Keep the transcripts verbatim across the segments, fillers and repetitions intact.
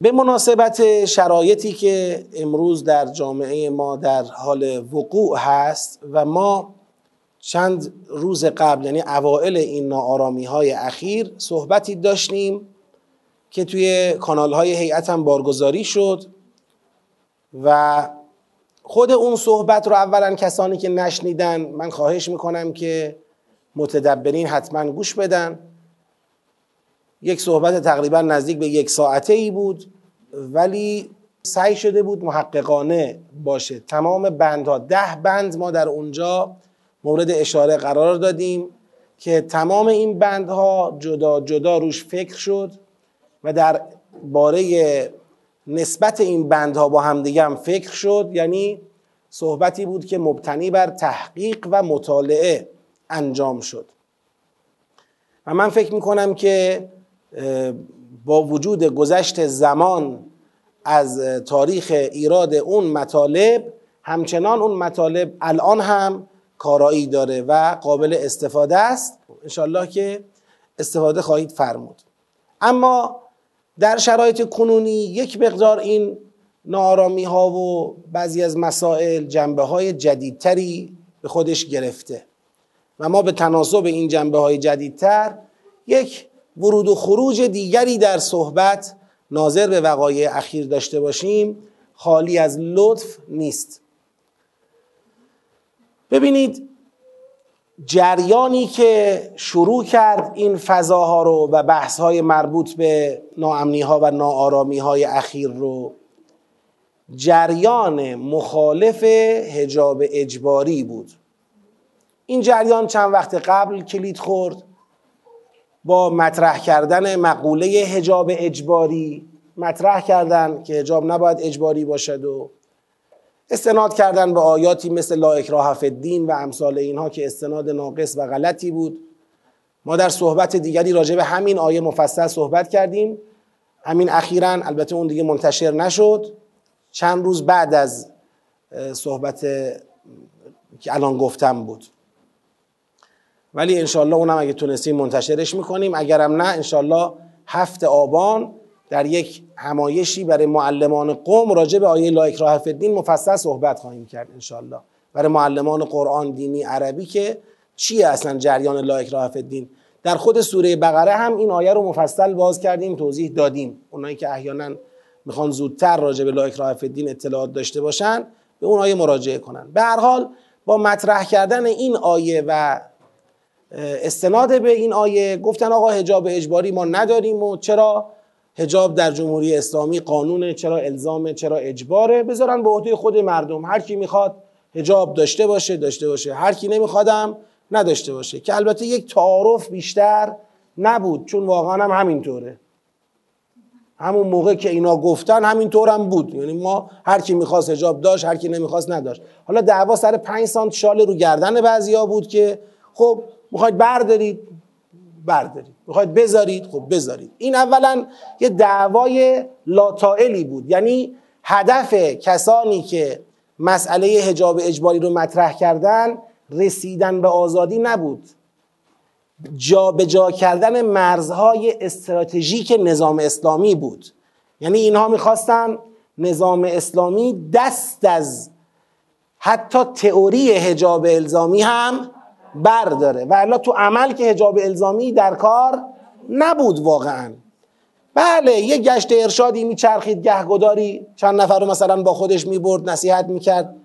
به مناسبت شرایطی که امروز در جامعه ما در حال وقوع هست و ما چند روز قبل، یعنی اوائل این ناآرامی های اخیر، صحبتی داشتیم که توی کانال های هیئت هم بارگزاری شد و خود اون صحبت رو اولا کسانی که نشنیدن من خواهش میکنم که متدبرین حتما گوش بدن. یک صحبت تقریبا نزدیک به یک ساعته ای بود ولی سعی شده بود محققانه باشه. تمام بندها، ده بند ما در اونجا مورد اشاره قرار دادیم که تمام این بندها جدا جدا روش فکر شد و در باره نسبت این بندها با همدیگه هم فکر شد. یعنی صحبتی بود که مبتنی بر تحقیق و مطالعه انجام شد و من فکر میکنم که با وجود گذشت زمان از تاریخ ایراد اون مطالب، همچنان اون مطالب الان هم کارایی داره و قابل استفاده است. انشالله که استفاده خواهید فرمود. اما در شرایط کنونی یک مقدار این ناآرامی ها و بعضی از مسائل جنبه های جدیدتری به خودش گرفته و ما به تناسب این جنبه های جدیدتر یک ورود و خروج دیگری در صحبت ناظر به وقایع اخیر داشته باشیم، خالی از لطف نیست. ببینید، جریانی که شروع کرد این فضاها رو و بحث‌های مربوط به ناامنی‌ها و ناآرامی‌های اخیر رو، جریان مخالف حجاب اجباری بود. این جریان چند وقت قبل کلید خورد با مطرح کردن مقوله حجاب اجباری. مطرح کردن که حجاب نباید اجباری باشد و استناد کردن به آیاتی مثل لا اکراه فی الدین و امثال اینها که استناد ناقص و غلطی بود. ما در صحبت دیگری راجع به همین آیه مفصل صحبت کردیم، همین اخیراً، البته اون دیگه منتشر نشد، چند روز بعد از صحبت که الان گفتم بود، ولی انشالله اونم اگه تونستیم منتشرش میکنیم، اگرم نه انشالله هفت آبان در یک همایشی برای معلمان قوم راجع به آیه لا اکراه فی الدین مفصل صحبت خواهیم کرد انشالله، برای معلمان قرآن، دینی، عربی، که چیه اصلا جریان لا اکراه فی الدین. در خود سوره بقره هم این آیه رو مفصل باز کردیم، توضیح دادیم. اونایی که احیانا میخوان زودتر راجع به لا اکراه فی الدین اطلاعات داشته باشن به اون آیه مراجعه کنن. به هر حال با مطرح کردن این آیه و استناد به این آیه گفتن آقا حجاب اجباری ما نداریم و چرا حجاب در جمهوری اسلامی قانونه، چرا الزامه، چرا اجباره، بذارن به عهده خود مردم، هر کی میخواد حجاب داشته باشه داشته باشه، هر کی نمیخوادم نداشته باشه، که البته یک تعارف بیشتر نبود، چون واقعا هم همینطوره. همون موقع که اینا گفتن همینطور هم بود، یعنی ما هر کی میخواست حجاب داشت، هر کی نمیخواست نداشت. حالا دعوا سر پنج سانت شال رو گردن بعضیا بود که خب میخواید بردارید بردارید، میخواید بذارید خب بذارید. این اولا یه دعوای لاتائلی بود، یعنی هدف کسانی که مسئله حجاب اجباری رو مطرح کردن رسیدن به آزادی نبود، جابجا کردن مرزهای استراتژیک نظام اسلامی بود. یعنی اینها میخواستن نظام اسلامی دست از حتی تئوری حجاب الزامی هم برداره، ولی تو عمل که حجاب الزامی در کار نبود واقعا. بله، یه گشت ارشادی میچرخید گهگداری، چند نفر رو مثلا با خودش میبرد نصیحت میکرد،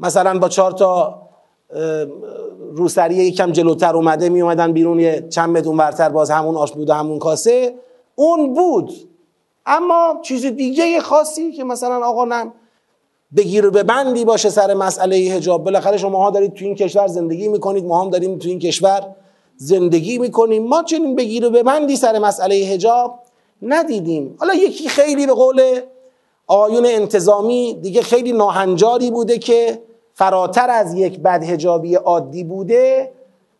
مثلا با چهار تا روسری یکم جلوتر اومده میومدن بیرون، یه چند متر اونورتر باز همون آش بود و همون کاسه، اون بود. اما چیز دیگه خاصی که مثلا آقا نم بگیر و ببندی باشه سر مسئله حجاب. بالاخره شماها دارید تو این کشور زندگی میکنید، ما هم داریم تو این کشور زندگی میکنیم، ما چنین بگیر و ببندی سر مسئله حجاب ندیدیم. حالا یکی خیلی به قول آیون انتظامی دیگه خیلی ناهنجاری بوده که فراتر از یک بدحجابی عادی بوده،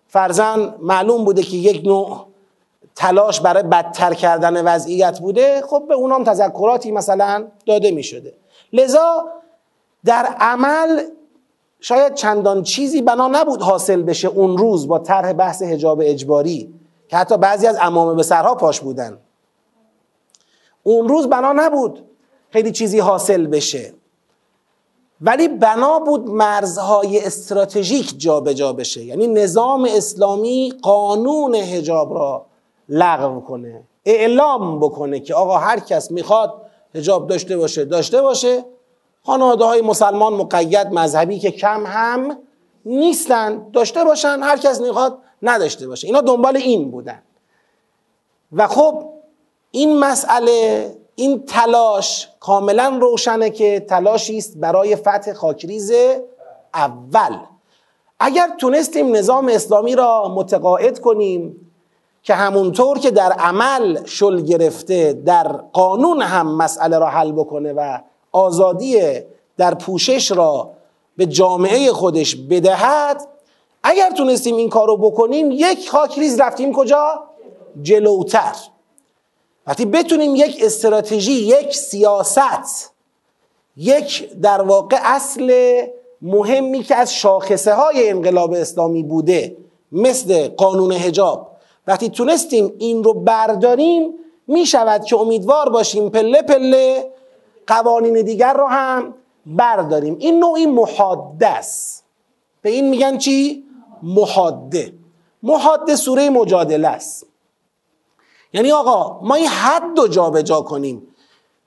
فرزن معلوم بوده که یک نوع تلاش برای بدتر کردن وضعیت بوده، خب به اونام تذکراتی مثلا داده میشده. لذا در عمل شاید چندان چیزی بنا نبود حاصل بشه اون روز با طرح بحث حجاب اجباری، که حتی بعضی از عمامه به سرها پاش بودن. اون روز بنا نبود خیلی چیزی حاصل بشه، ولی بنا بود مرزهای استراتژیک جابجا بشه. یعنی نظام اسلامی قانون حجاب را لغو کنه، اعلام بکنه که آقا هر کس میخواد حجاب داشته باشه داشته باشه. خانواده های مسلمان مقید مذهبی که کم هم نیستن داشته باشن، هر کس میخواد نداشته باشه. اینا دنبال این بودن. و خب این مسئله، این تلاش کاملا روشنه که تلاشی است برای فتح خاکریز اول. اگر تونستیم نظام اسلامی را متقاعد کنیم که همونطور که در عمل شل گرفته در قانون هم مسئله را حل بکنه و آزادی در پوشش را به جامعه خودش بدهد، اگر تونستیم این کار رو بکنیم، یک خاکریز رفتیم کجا؟ جلوتر. وقتی بتونیم یک استراتژی، یک سیاست، یک در واقع اصل مهمی که از شاخصه های انقلاب اسلامی بوده مثل قانون حجاب، وقتی تونستیم این رو برداریم، می شود که امیدوار باشیم پله پله قوانین دیگر رو هم برداریم. این نوعی محاده است. به این میگن چی؟ محاده. محاده سوره مجادله است. یعنی آقا ما این حد رو جابجا کنیم.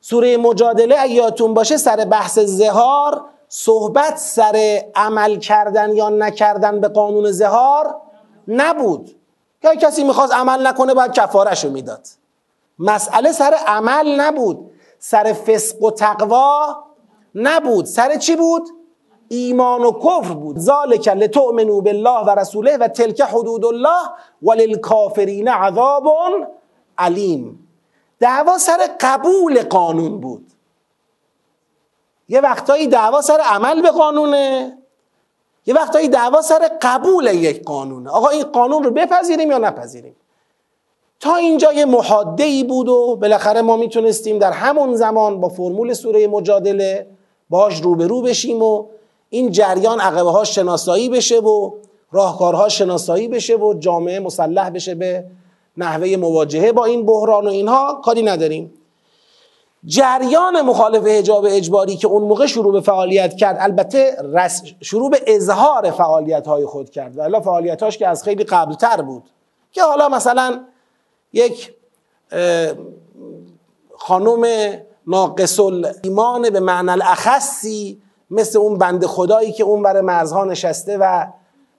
سوره مجادله اگه یادتون باشه سر بحث زهار صحبت سر عمل کردن یا نکردن به قانون زهار نبود. یا کسی میخواست عمل نکنه باید کفارش رو میداد. مسئله سر عمل نبود، سر فسق و تقوا نبود، سر چی بود؟ ایمان و کفر بود. ذالک لتؤمنوا بالله و رسوله و تلک حدود الله و للکافرین عذاب علیم. دعوا سر قبول قانون بود. یه وقتایی دعوا سر عمل به قانونه، یه وقتایی دعوا سر قبول یک قانونه. آقا این قانون رو بپذیریم یا نپذیریم. تا اینجا یه محاده‌ای بود و بالاخره ما میتونستیم در همون زمان با فرمول سوره مجادله باش روبرو بشیم و این جریان عقبه ها شناسایی بشه و راهکارها شناسایی بشه و جامعه مسلح بشه به نحوه مواجهه با این بحران و اینها. کاری نداریم. جریان مخالف حجاب اجباری که اون موقع شروع به فعالیت کرد، البته شروع به اظهار فعالیت‌های خود کرد، والا فعالیتاش که از خیلی قبلتر بود، که حالا مثلا یک خانم ناقص ایمان به معنی الاخصی مثل اون بند خدایی که اون بر مرزها نشسته و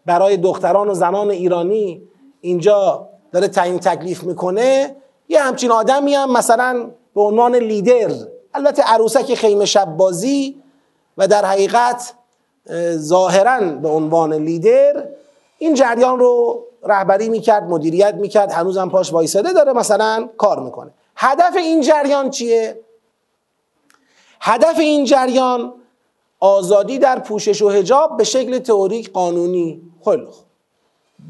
برای دختران و زنان ایرانی اینجا داره تعیین تکلیف میکنه، یه همچین آدمی هم مثلا به عنوان لیدر، البته عروسک خیمه شب بازی و در حقیقت ظاهرا به عنوان لیدر این جریان رو رهبری میکرد، مدیریت میکرد، هنوز هم پاش وایساده داره مثلا کار میکنه. هدف این جریان چیه؟ هدف این جریان آزادی در پوشش و حجاب به شکل تئوریک قانونی. خیلی خوب،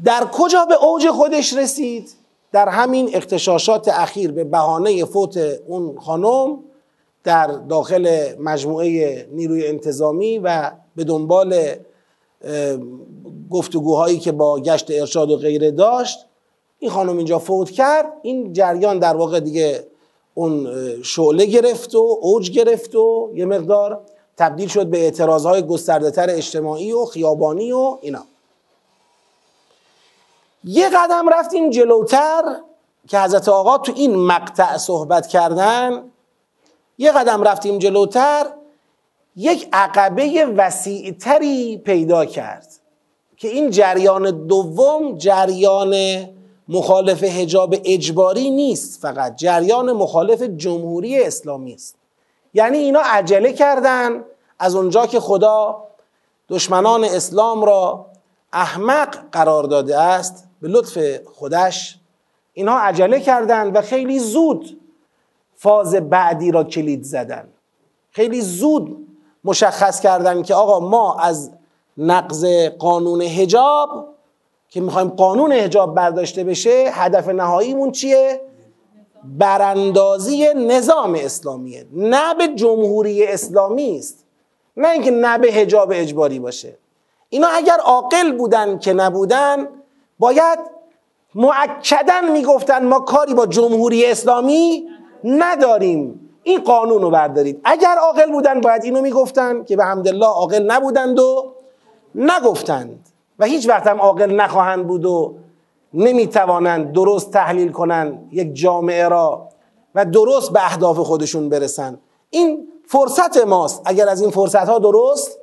در کجا به اوج خودش رسید؟ در همین اغتشاشات اخیر به بهانه فوت اون خانم در داخل مجموعه نیروی انتظامی و به دنبال گفتگوهایی که با گشت ارشاد و غیره داشت، این خانم اینجا فوت کرد. این جریان در واقع دیگه اون شعله گرفت و اوج گرفت و یه مقدار تبدیل شد به اعتراضهای گسترده‌تر اجتماعی و خیابانی و اینا. یه قدم رفتیم جلوتر که حضرت آقا تو این مقطع صحبت کردن. یه قدم رفتیم جلوتر، یک عقبه وسیعتری پیدا کرد که این جریان دوم جریان مخالف حجاب اجباری نیست، فقط جریان مخالف جمهوری اسلامی است. یعنی اینا عجله کردن، از اونجا که خدا دشمنان اسلام را احمق قرار داده است به لطف خودش، اینها عجله کردند و خیلی زود فاز بعدی را کلید زدن. خیلی زود مشخص کردند که آقا ما از نقض قانون حجاب که میخوایم قانون حجاب برداشته بشه، هدف نهاییمون چیه؟ براندازی نظام اسلامیه. نه به جمهوری اسلامی است، نه اینکه نه به حجاب اجباری باشه. اینا اگر عاقل بودن که نبودن، باید مؤکداً میگفتن ما کاری با جمهوری اسلامی نداریم. این قانون رو بردارید. اگر عاقل بودن باید اینو میگفتن که به حمدالله عاقل نبودند و نگفتند و هیچ وقت هم عاقل نخواهند بود و نمیتوانند درست تحلیل کنند یک جامعه را و درست به اهداف خودشون برسند. این فرصت ماست، اگر از این فرصت ها درست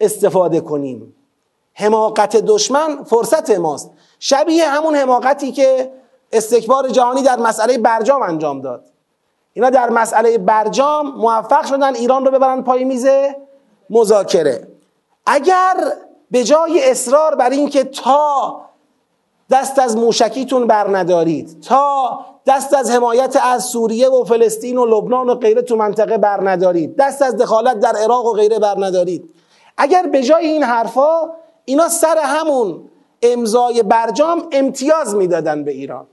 استفاده کنیم. حماقت دشمن فرصت ماست، شبیه همون حماقتی که استکبار جهانی در مسئله برجام انجام داد. اینا در مسئله برجام موفق شدن ایران رو ببرن پای میز مذاکره. اگر به جای اصرار بر اینکه تا دست از موشکیتون بر ندارید، تا دست از حمایت از سوریه و فلسطین و لبنان و غیره تو منطقه بر ندارید، دست از دخالت در عراق و غیره بر ندارید، اگر به جای این حرفا اینا سر همون امضای برجام امتیاز میدادن به ایران،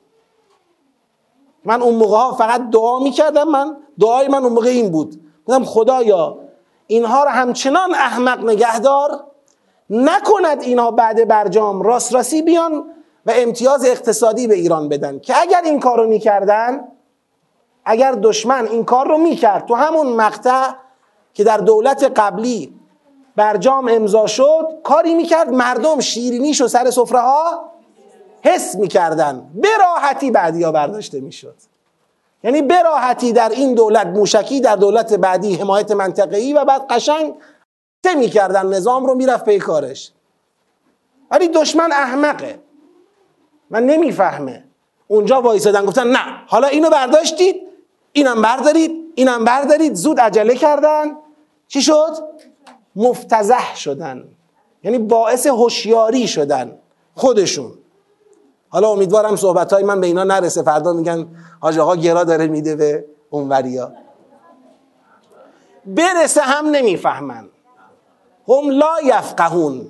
من اون موقع ها فقط دعا میکردم. من دعای من اون موقع این بود، میگم خدایا اینها رو همچنان احمق نگهدار نکند، اینها بعد برجام راست راستی بیان و امتیاز اقتصادی به ایران بدن. که اگر این کار رو میکردن، اگر دشمن این کار رو میکرد تو همون مقطع که در دولت قبلی برجام امضا شد، کاری میکرد مردم شیرینیش و سر سفره ها حس میکردن، به راحتی بعدی ها برداشته میشد. یعنی به راحتی در این دولت موشکی، در دولت بعدی حمایت منطقه‌ای و بعد قشنگ ته میکردن نظام رو، میرفت پی کارش. ولی دشمن احمقه و نمیفهمه. اونجا وایسادن گفتن نه، حالا اینو برداشتید، اینم بردارید، اینم بردارید. زود عجله کردن، چی شد؟ مفتضح شدن، یعنی باعث هوشیاری شدن خودشون. حالا امیدوارم صحبتهای من به اینا نرسه، فردا میگن حاج آقا گرا داره میده به اونوریا. برسه هم نمیفهمن، هم لا یفقهون.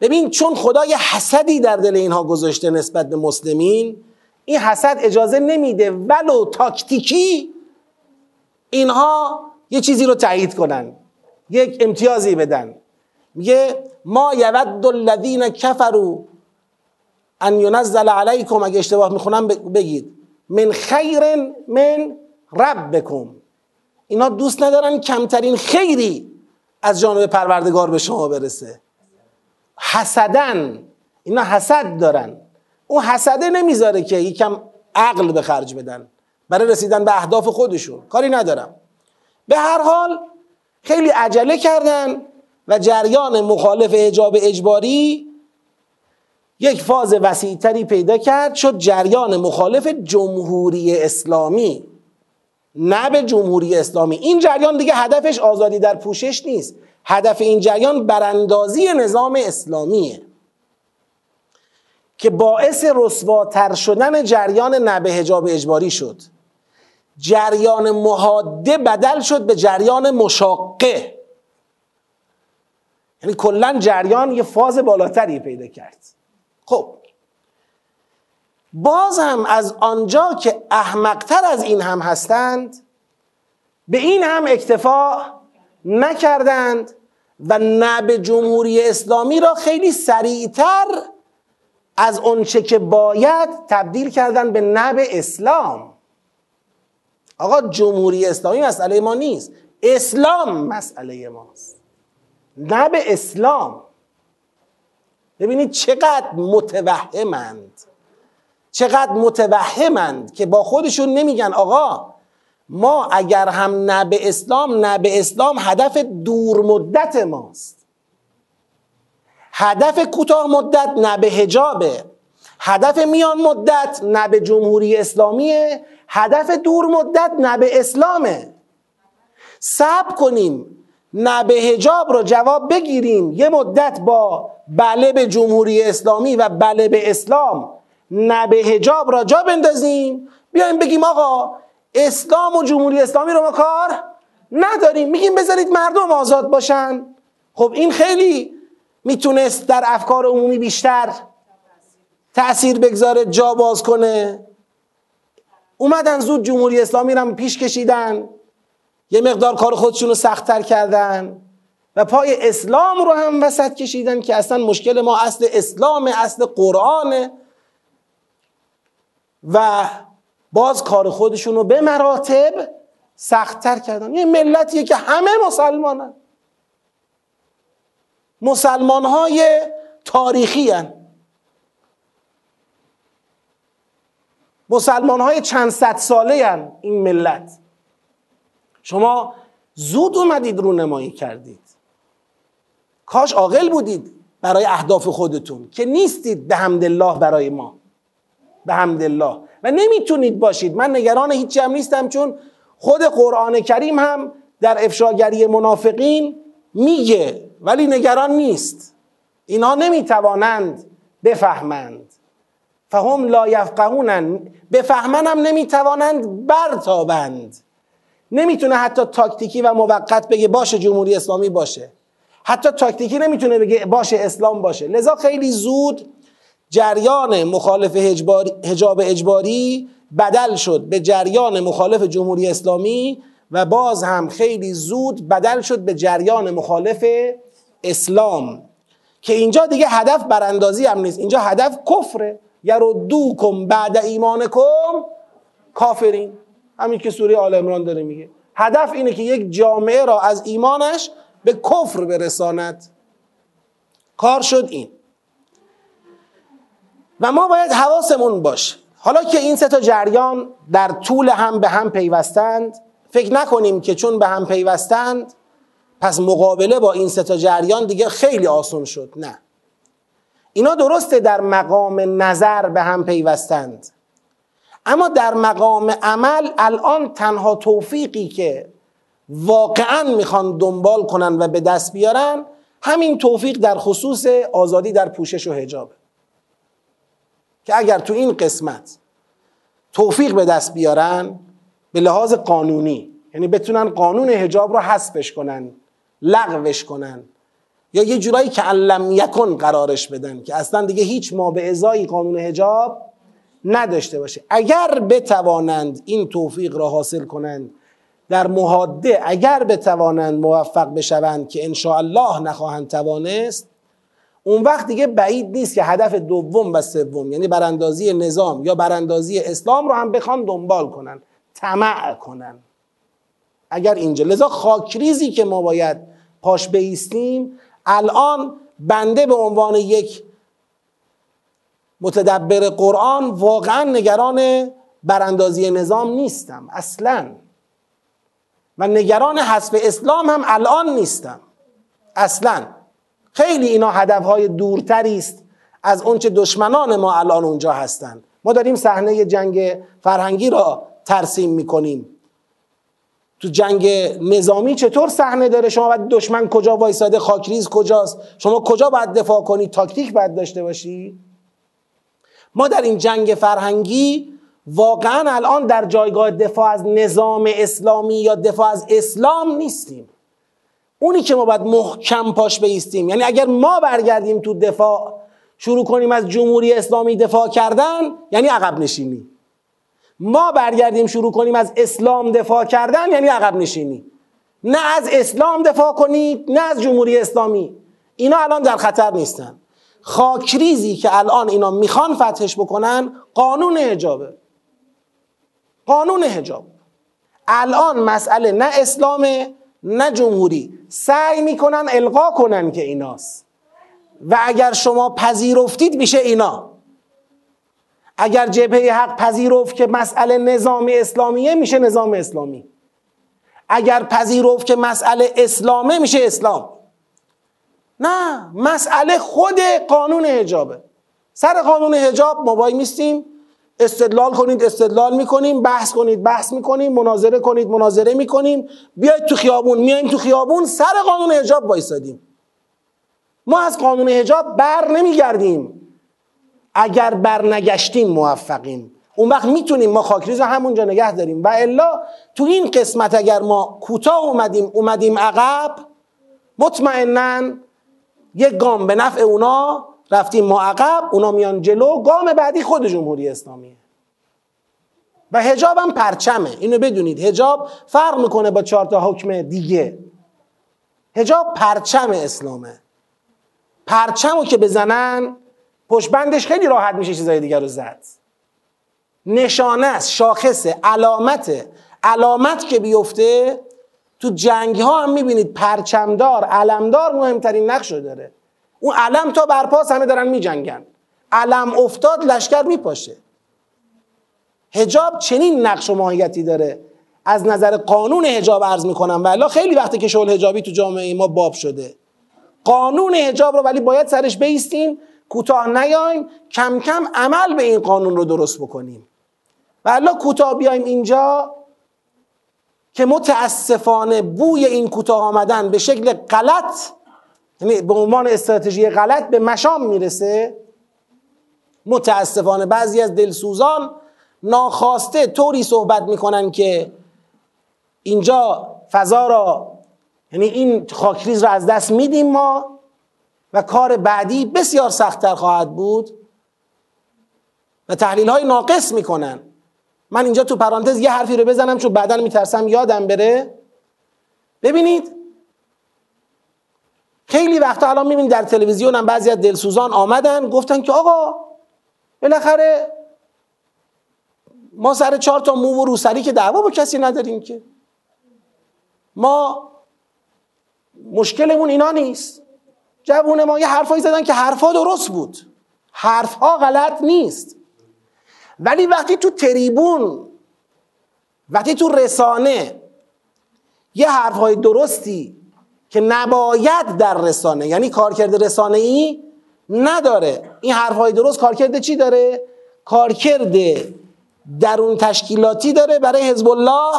ببین، چون خدا یه حسدی در دل اینها گذاشته نسبت به مسلمین، این حسد اجازه نمیده ولو تاکتیکی اینها یه چیزی رو تایید کنن، یک امتیازی بدن. میگه ما یود الذین کفروا ان ینزل علیکم، اگه اشتباه میخونم بگید، من خیر من ربکم. اینا دوست ندارن کمترین خیری از جانب پروردگار به شما برسه. حسدن، اینا حسد دارن. اون حسده نمیذاره که یکم عقل به خرج بدن برای رسیدن به اهداف خودشون. کاری ندارم. به هر حال خیلی عجله کردن و جریان مخالف حجاب اجباری یک فاز وسیع‌تری پیدا کرد، شد جریان مخالف جمهوری اسلامی. نه به جمهوری اسلامی، این جریان دیگه هدفش آزادی در پوشش نیست، هدف این جریان براندازی نظام اسلامیه که باعث رسواتر شدن جریان نه به حجاب اجباری شد. جریان محاده بدل شد به جریان مشاقه، یعنی کلا جریان یه فاز بالاتری پیدا کرد. خب باز هم از آنجا که احمقتر از این هم هستند، به این هم اکتفا نکردند و ناب جمهوری اسلامی را خیلی سریعتر از اونچه که باید تبدیل کردن به ناب اسلام. آقا جمهوری اسلامی مسئله ما نیست، اسلام مسئله ماست، ناب اسلام. ببینید چقدر متوهمند، چقدر متوهمند که با خودشون نمیگن آقا ما اگر هم نه به اسلام، نه به اسلام هدف دور مدت ماست، هدف کوتاه مدت نه به حجابه، هدف میان مدت نه به جمهوری اسلامیه، هدف دور مدت نه به اسلامه. صبر کنیم نه به حجاب رو جواب بگیریم، یه مدت با بله به جمهوری اسلامی و بله به اسلام نه به حجاب را جا بندازیم، بیایم بگیم آقا اسلام و جمهوری اسلامی رو ما کار نداریم، میگیم بذارید مردم آزاد باشن. خب این خیلی میتونست در افکار عمومی بیشتر تأثیر بگذاره، جا باز کنه. اومدن زود جمهوری اسلامی رو پیش کشیدن، یه مقدار کار خودشون رو سخت‌تر کردن و پای اسلام رو هم وسط کشیدن که اصلا مشکل ما اصل اسلامه، اصل قرآنه. و باز کار خودشون رو به مراتب سخت‌تر کردن. یه ملتیه که همه مسلمانن، مسلمان‌های تاریخی هن، مسلمان‌های چند صد ساله هن. این ملت شما زود اومدید رونمایی کردید، کاش عاقل بودید برای اهداف خودتون که نیستید به حمد الله. برای ما به حمد الله و نمیتونید باشید. من نگران هیچی هم نیستم، چون خود قرآن کریم هم در افشاگری منافقین میگه، ولی نگران نیست. اینا نمیتوانند بفهمند، فهم لا یفقهونند، بفهمن هم نمیتوانند برتابند. نمیتونه حتی تاکتیکی و موقت بگه باشه جمهوری اسلامی باشه، حتی تاکتیکی نمیتونه بگه باشه اسلام باشه. لذا خیلی زود جریان مخالف حجاب اجباری بدل شد به جریان مخالف جمهوری اسلامی و باز هم خیلی زود بدل شد به جریان مخالف اسلام، که اینجا دیگه هدف براندازی هم نیست، اینجا هدف کفره. یردوکم بعد ایمانکم کافرین، همین که سوره آل عمران داره میگه. هدف اینه که یک جامعه را از ایمانش به کفر برساند. کار شد این و ما باید حواسمون باشه. حالا که این سه تا جریان در طول هم به هم پیوستند، فکر نکنیم که چون به هم پیوستند پس مقابله با این سه تا جریان دیگه خیلی آسان شد. نه، اینا درسته در مقام نظر به هم پیوستند، اما در مقام عمل الان تنها توفیقی که واقعا میخوان دنبال کنن و به دست بیارن همین توفیق در خصوص آزادی در پوشش و حجابه، که اگر تو این قسمت توفیق به دست بیارن به لحاظ قانونی، یعنی بتونن قانون حجاب رو حذفش کنن، لغوش کنن، یا یه جورایی که علم یکن قرارش بدن که اصلا دیگه هیچ ما به ازایی قانون حجاب نداشته باشه، اگر بتوانند این توفیق را حاصل کنند در محاده، اگر بتوانند موفق بشوند که انشاءالله نخواهند توانست، اون وقت دیگه بعید نیست که هدف دوم و سوم، یعنی براندازی نظام یا براندازی اسلام رو هم بخوان دنبال کنن، طمع کنن. اگر اینجا لذا خاکریزی که ما باید پاش بیستیم، الان بنده به عنوان یک متدبر قرآن واقعا نگران براندازی نظام نیستم اصلا، و نگران حذف اسلام هم الان نیستم اصلا. خیلی اینا هدفهای دورتری است از اونچه دشمنان ما الان اونجا هستند. ما داریم صحنه جنگ فرهنگی را ترسیم میکنیم. تو جنگ نظامی چطور صحنه داره؟ شما باید، دشمن کجا وایساده، خاکریز کجاست، شما کجا باید دفاع کنی، تاکتیک باید داشته باشی. ما در این جنگ فرهنگی واقعا الان در جایگاه دفاع از نظام اسلامی یا دفاع از اسلام نیستیم. اونی که ما باید محکم پاش بیستیم، یعنی اگر ما برگردیم تو دفاع شروع کنیم از جمهوری اسلامی دفاع کردن، یعنی عقب نشینی. ما برگردیم شروع کنیم از اسلام دفاع کردن، یعنی عقب نشینی. نه از اسلام دفاع کنید نه از جمهوری اسلامی. اینا الان در خطر نیستن. خاکریزی که الان اینا میخوان فتحش بکنن قانون حجابه، قانون حجاب. الان مسئله نه اسلامه نه جمهوری، سعی میکنن القا کنن که ایناست، و اگر شما پذیرفتید میشه اینا. اگر جبهه حق پذیرفت که مسئله نظام اسلامیه میشه نظام اسلامی، اگر پذیرفت که مسئله اسلامه میشه اسلام. نه، مسئله خود قانون حجابه. سر قانون حجاب ما وای میستیم، استدلال کنید استدلال میکنیم، بحث کنید بحث میکنیم، مناظره کنید مناظره میکنیم، بیاید تو خیابون میایم تو خیابون. سر قانون حجاب وایسادیم، ما از قانون حجاب بر نمیگردیم. اگر بر نگشتیم موفقیم، اون وقت میتونیم ما خاکریز رو همونجا نگه داریم، و الا تو این قسمت اگر ما کوتاه اومدیم اومدیم عقب، مطمئناً یک گام به نفع اونا رفتیم ما عقب، اونا میان جلو. گام بعدی خود جمهوری اسلامیه و حجاب هم پرچمه. اینو بدونید، حجاب فرق میکنه با چهار تا حکم دیگه. حجاب پرچم اسلامه، پرچمو که بزنن پشت بندش خیلی راحت میشه چیزای دیگر رو زد. نشانه است، شاخصه، علامته. علامت که بیفته تو جنگ ها هم میبینید پرچمدار، علمدار مهمترین نقش رو داره. اون علم تا برپاس همه دارن میجنگن، علم افتاد لشکر میپاشه. حجاب چنین نقش و ماهیتی داره از نظر قانون حجاب عرض میکنم، ولی خیلی وقته که شغل حجابی تو جامعه ما باب شده. قانون حجاب رو ولی باید سرش بیستیم، کوتاه نیایم، کم کم عمل به این قانون رو درست بکنیم. ولی کوتاه بیایم اینجا که متاسفانه بوی این کوتاه آمدن به شکل غلط، یعنی به عنوان استراتژی غلط به مشام میرسه. متاسفانه بعضی از دلسوزان ناخواسته طوری صحبت میکنن که اینجا فضا را، یعنی این خاکریز را از دست میدیم ما و کار بعدی بسیار سختتر خواهد بود و تحلیل های ناقص میکنن. من اینجا تو پرانتز یه حرفی رو بزنم چون بعداً میترسم یادم بره. ببینید خیلی وقتا الان میبینید در تلویزیون هم بعضی از دلسوزان آمدن گفتن که آقا بالاخره ما سر چهار تا مو و روسری که دعوا با کسی نداریم، که ما مشکلمون اینا نیست، جوون ما. یه حرفایی زدن که حرفا درست بود، حرفها غلط نیست، ولی وقتی تو تریبون، وقتی تو رسانه یه حرفهای درستی که نباید در رسانه، یعنی کارکرد رسانه ای نداره این حرفهای درست، کارکرد چی داره؟ کارکرد درون تشکیلاتی داره برای حزب الله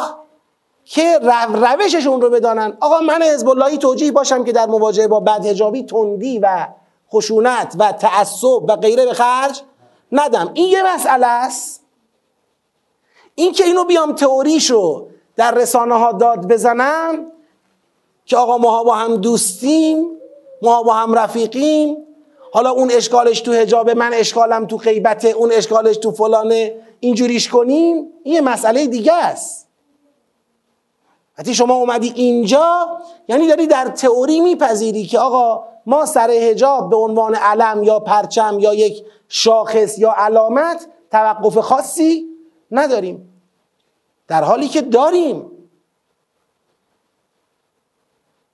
که رو روششون رو بدانن. آقا من حزب اللهی توجیه باشم که در مواجهه با بدحجابی تندی و خشونت و تعصب و غیره به خرج ندم. این یه مسئله است. این که اینو بیام تئوریشو در رسانه ها داد بزنم که آقا ما با هم دوستیم، ما با هم رفیقیم، حالا اون اشکالش تو حجاب، من اشکالم تو غیبته، اون اشکالش تو فلانه، اینجوریش کنیم، این یه مسئله دیگه است. حتی شما اومدی اینجا یعنی داری در تئوری میپذیری که آقا ما سر حجاب به عنوان علم یا پرچم یا یک شاخص یا علامت توقف خاصی نداریم، در حالی که داریم.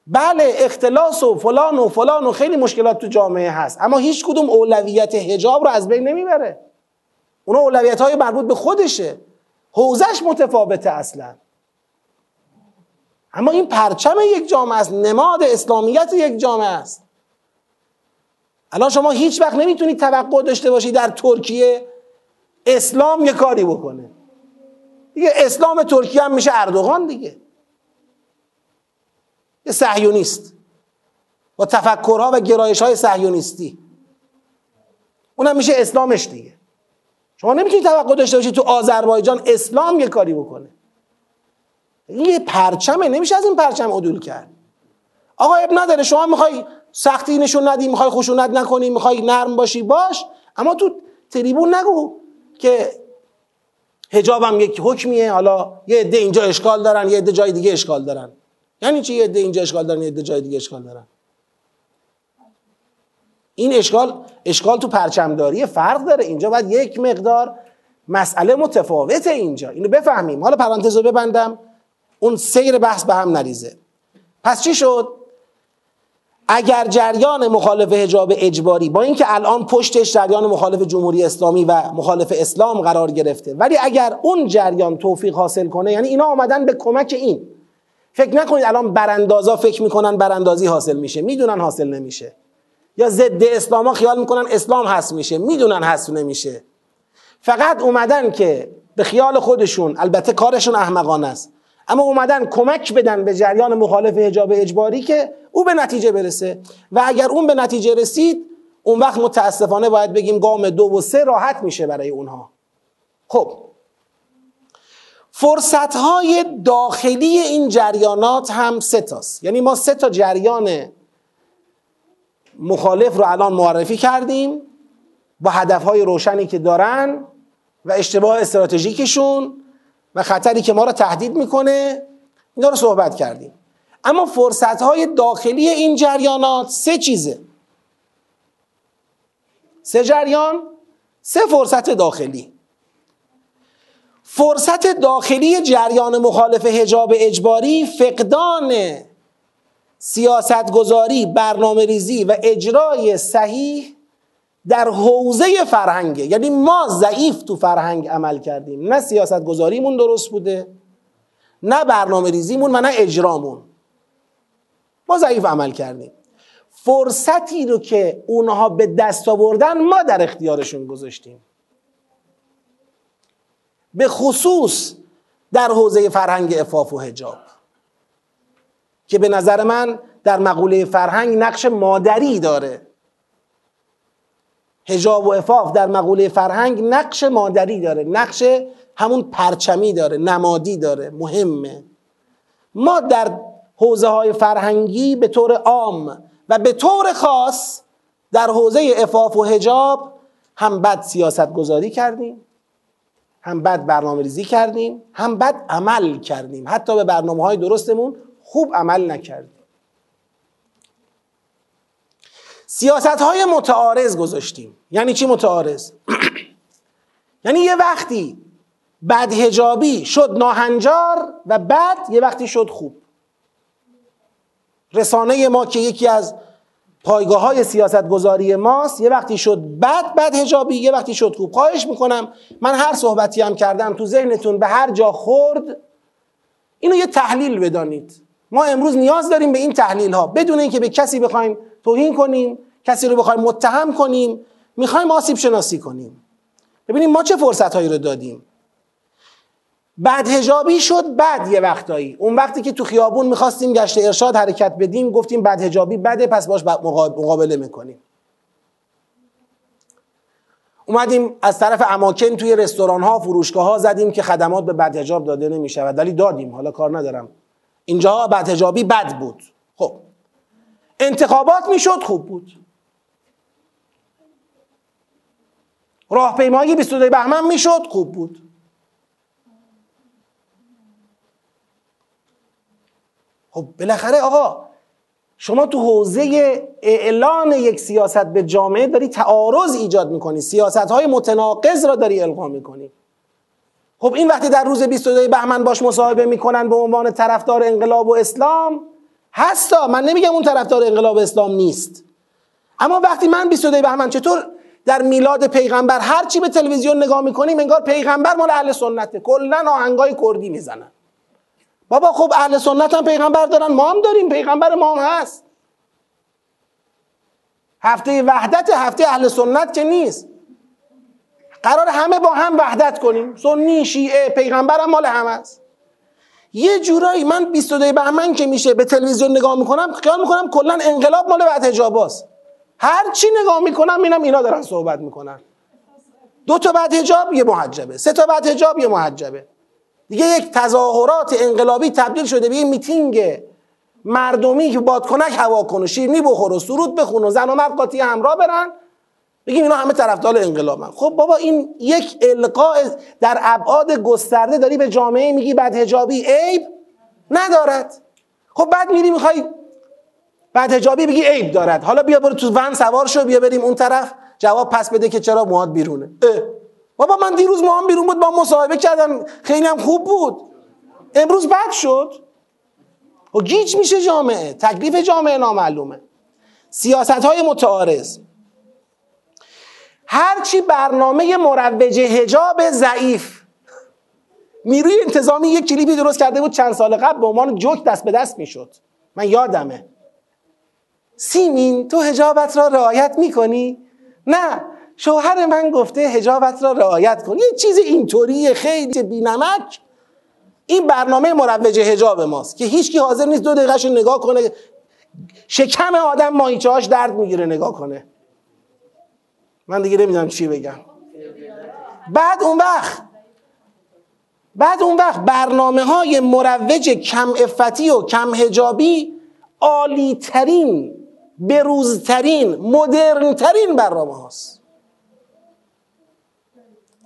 بله اختلاس و فلان و فلان و خیلی مشکلات تو جامعه هست، اما هیچ کدوم اولویت حجاب رو از بین نمیبره. اونا اولویت های مربوط به خودشه، حوزش متفاوته اصلا. اما این پرچم یک جامعه است، نماد اسلامیت یک جامعه است. الان شما هیچ وقت نمیتونید توقع داشته باشید در ترکیه اسلام یه کاری بکنه. دیگه اسلام ترکیه هم میشه اردوغان دیگه، یه صهیونیست با تفکرها و گرایش‌های صهیونیستی، اونم میشه اسلامش دیگه. شما نمیتونید توقع داشته باشید تو آذربایجان اسلام یه کاری بکنه. این پرچمه، نمیشه از این پرچم عدول کرد. آقا اب نداره، شما میخوای سختی نشون ندی، میخوای خشونت نکنی، میخوای نرم باشی، باش، اما تو تریبون نگو که حجابم یک حکمیه، حالا یه عده اینجا اشکال دارن، یه عده جای دیگه اشکال دارن. یعنی چی یه عده اینجا اشکال دارن، یه عده جای دیگه اشکال دارن؟ این اشکال اشکال تو پرچمداری فرق داره. اینجا باید یک مقدار مسئله متفاوته، اینجا اینو بفهمیم. حالا پرانتز رو ببندم اون سیر بحث به هم نریزه. پس چی شد؟ اگر جریان مخالف حجاب اجباری، با اینکه الان پشتش جریان مخالف جمهوری اسلامی و مخالف اسلام قرار گرفته، ولی اگر اون جریان توفیق حاصل کنه، یعنی اینا آمدن به کمک این. فکر نکنید الان براندازا فکر میکنن براندازی حاصل میشه، میدونن حاصل نمیشه. یا ضد اسلاما خیال میکنن اسلام هست میشه، میدونن هست نمیشه. فقط اومدن که به خیال خودشون، البته کارشون احمقانه است، اما اومدن کمک بدن به جریان مخالف حجاب اجباری که او به نتیجه برسه. و اگر اون به نتیجه رسید، اون وقت متاسفانه باید بگیم گام دو و سه راحت میشه برای اونها. خب فرصت‌های داخلی این جریانات هم سه تاست. یعنی ما سه تا جریان مخالف رو الان معرفی کردیم با هدف‌های روشنی که دارن و اشتباه استراتژیکشون و خطری که ما را تهدید میکنه، اینا رو صحبت کردیم. اما فرصت‌های داخلی این جریانات سه چیزه. سه جریان، سه فرصت داخلی. فرصت داخلی جریان مخالف حجاب اجباری فقدان سیاستگذاری، برنامه ریزی و اجرای صحیح در حوزه فرهنگه. یعنی ما ضعیف تو فرهنگ عمل کردیم، نه سیاستگذاریمون درست بوده، نه برنامه ریزیمون و نه اجرامون. ما ضعیف عمل کردیم. فرصتی رو که اونها به دست آوردن ما در اختیارشون گذاشتیم، به خصوص در حوزه فرهنگ عفاف و حجاب که به نظر من در مقوله فرهنگ نقش مادری داره. حجاب و عفاف در مقوله فرهنگ نقش مادری داره، نقش همون پرچمی داره، نمادی داره، مهمه. ما در حوزه های فرهنگی به طور عام و به طور خاص در حوزه عفاف و حجاب هم بد سیاست گذاری کردیم، هم بد برنامه ریزی کردیم، هم بد عمل کردیم. حتی به برنامه های درستمون خوب عمل نکردیم. سیاست های متعارض گذاشتیم. یعنی چی متعارض؟ یعنی یه وقتی بد حجابی شد ناهنجار و بد، یه وقتی شد خوب. رسانه ما که یکی از پایگاه های سیاست گذاری ماست، یه وقتی شد بد بد حجابی، یه وقتی شد خوب. خواهش میکنم من هر صحبتی هم کردم تو ذهنتون به هر جا خورد اینو یه تحلیل بدانید. ما امروز نیاز داریم به این تحلیل ها، بدون اینکه به کسی بخوایم توهین کنیم، کسی رو بخوایم متهم کنیم. میخوایم آسیب شناسی کنیم، ببینیم ما چه فرصت هایی رو دادیم. بد حجابی شد بد یه وقتایی. اون وقتی که تو خیابون میخواستیم گشت ارشاد حرکت بدیم، گفتیم بد حجابی بده، پس باش مقابله میکنیم. اومدیم از طرف اماکن توی رستوران ها، فروشگاه ها زدیم که خدمات به بد حجاب داده نمیشود، ولی دادیم، حالا کار ندارم. اینجاها بد حجابی بد بود. خب انتخابات میشد خوب بود. راهپیمایی بیست و دو بهمن میشد خوب بود. خب بالاخره آقا شما تو حوزه اعلان یک سیاست به جامعه داری تعارض ایجاد میکنی، سیاست های متناقض را داری القا میکنی. خب این وقتی در روز بیست و دو بهمن باش مصاحبه میکنن به عنوان طرفدار انقلاب و اسلام هستا، من نمیگم اون طرفدار انقلاب اسلام نیست، اما وقتی من بیست و دو بهمن چطور در میلاد پیغمبر هرچی به تلویزیون نگاه میکنیم انگار پیغمبر مال اهل سنته، کلا آهنگای کردی میزنن. بابا خب اهل سنت هم پیغمبر دارن، ما هم داریم، پیغمبر ما هم هست. هفته وحدت، هفته اهل سنت که نیست. قرار همه با هم وحدت کنیم، سنی شیعه، پیغمبر هم مال هم هست. یه جورایی من بیست و دو بهمن که میشه به تلویزیون نگاه میکنم خیال میکنم کلا انقلاب مال بدحجاباست. هر چی نگاه میکنم اینم اینا دارن صحبت میکنن. دو تا بدحجاب یه محجبه، سه تا بدحجاب یه محجبه. دیگه یک تظاهرات انقلابی تبدیل شده به یک میتینگ مردمی که بادکنک هوا کن و شیرینی بخور و سرود بخون و زن و مرد قاطی همراه برن، بگیم اینا همه طرفدار انقلابن. خب بابا این یک القاء در ابعاد گسترده، داری به جامعه میگی بدحجابی عیب ندارد. خب بعد میری میخوای بدحجابی بگی عیب دارد. حالا بیا برو تو ون سوار شو، بیا بریم اون طرف، جواب پس بده که چرا موهات بیرونه. اه. بابا من دیروز موام بیرون بود، با مصاحبه کردم خیلی هم خوب بود، امروز بد شد. و گیج میشه جامعه، تکلیف جامعه نامعلومه. سیاست های متعارض، هرچی برنامه مروج حجاب ضعیف. نیروی انتظامی یک کلیپی درست کرده بود چند سال قبل به عنوان جوک دست به دست میشد، من یادمه. سیمین تو حجابت را رعایت میکنی؟ نه شوهر من گفته حجابت را رعایت کن. یه چیز اینطوری خیلی بی‌نمک. این برنامه مروج حجاب ماست که هیچکی حاضر نیست دو دقیقه‌شو نگاه کنه. شکم آدم ماهیچه‌هاش درد میگیره نگاه کنه. من دیگه نمیدونم چی بگم. بعد اون وقت بعد اون وقت برنامه‌های مروج کم عفتی و کم حجابی عالی‌ترین، بروزترین، مدرن‌ترین برنامه هاست.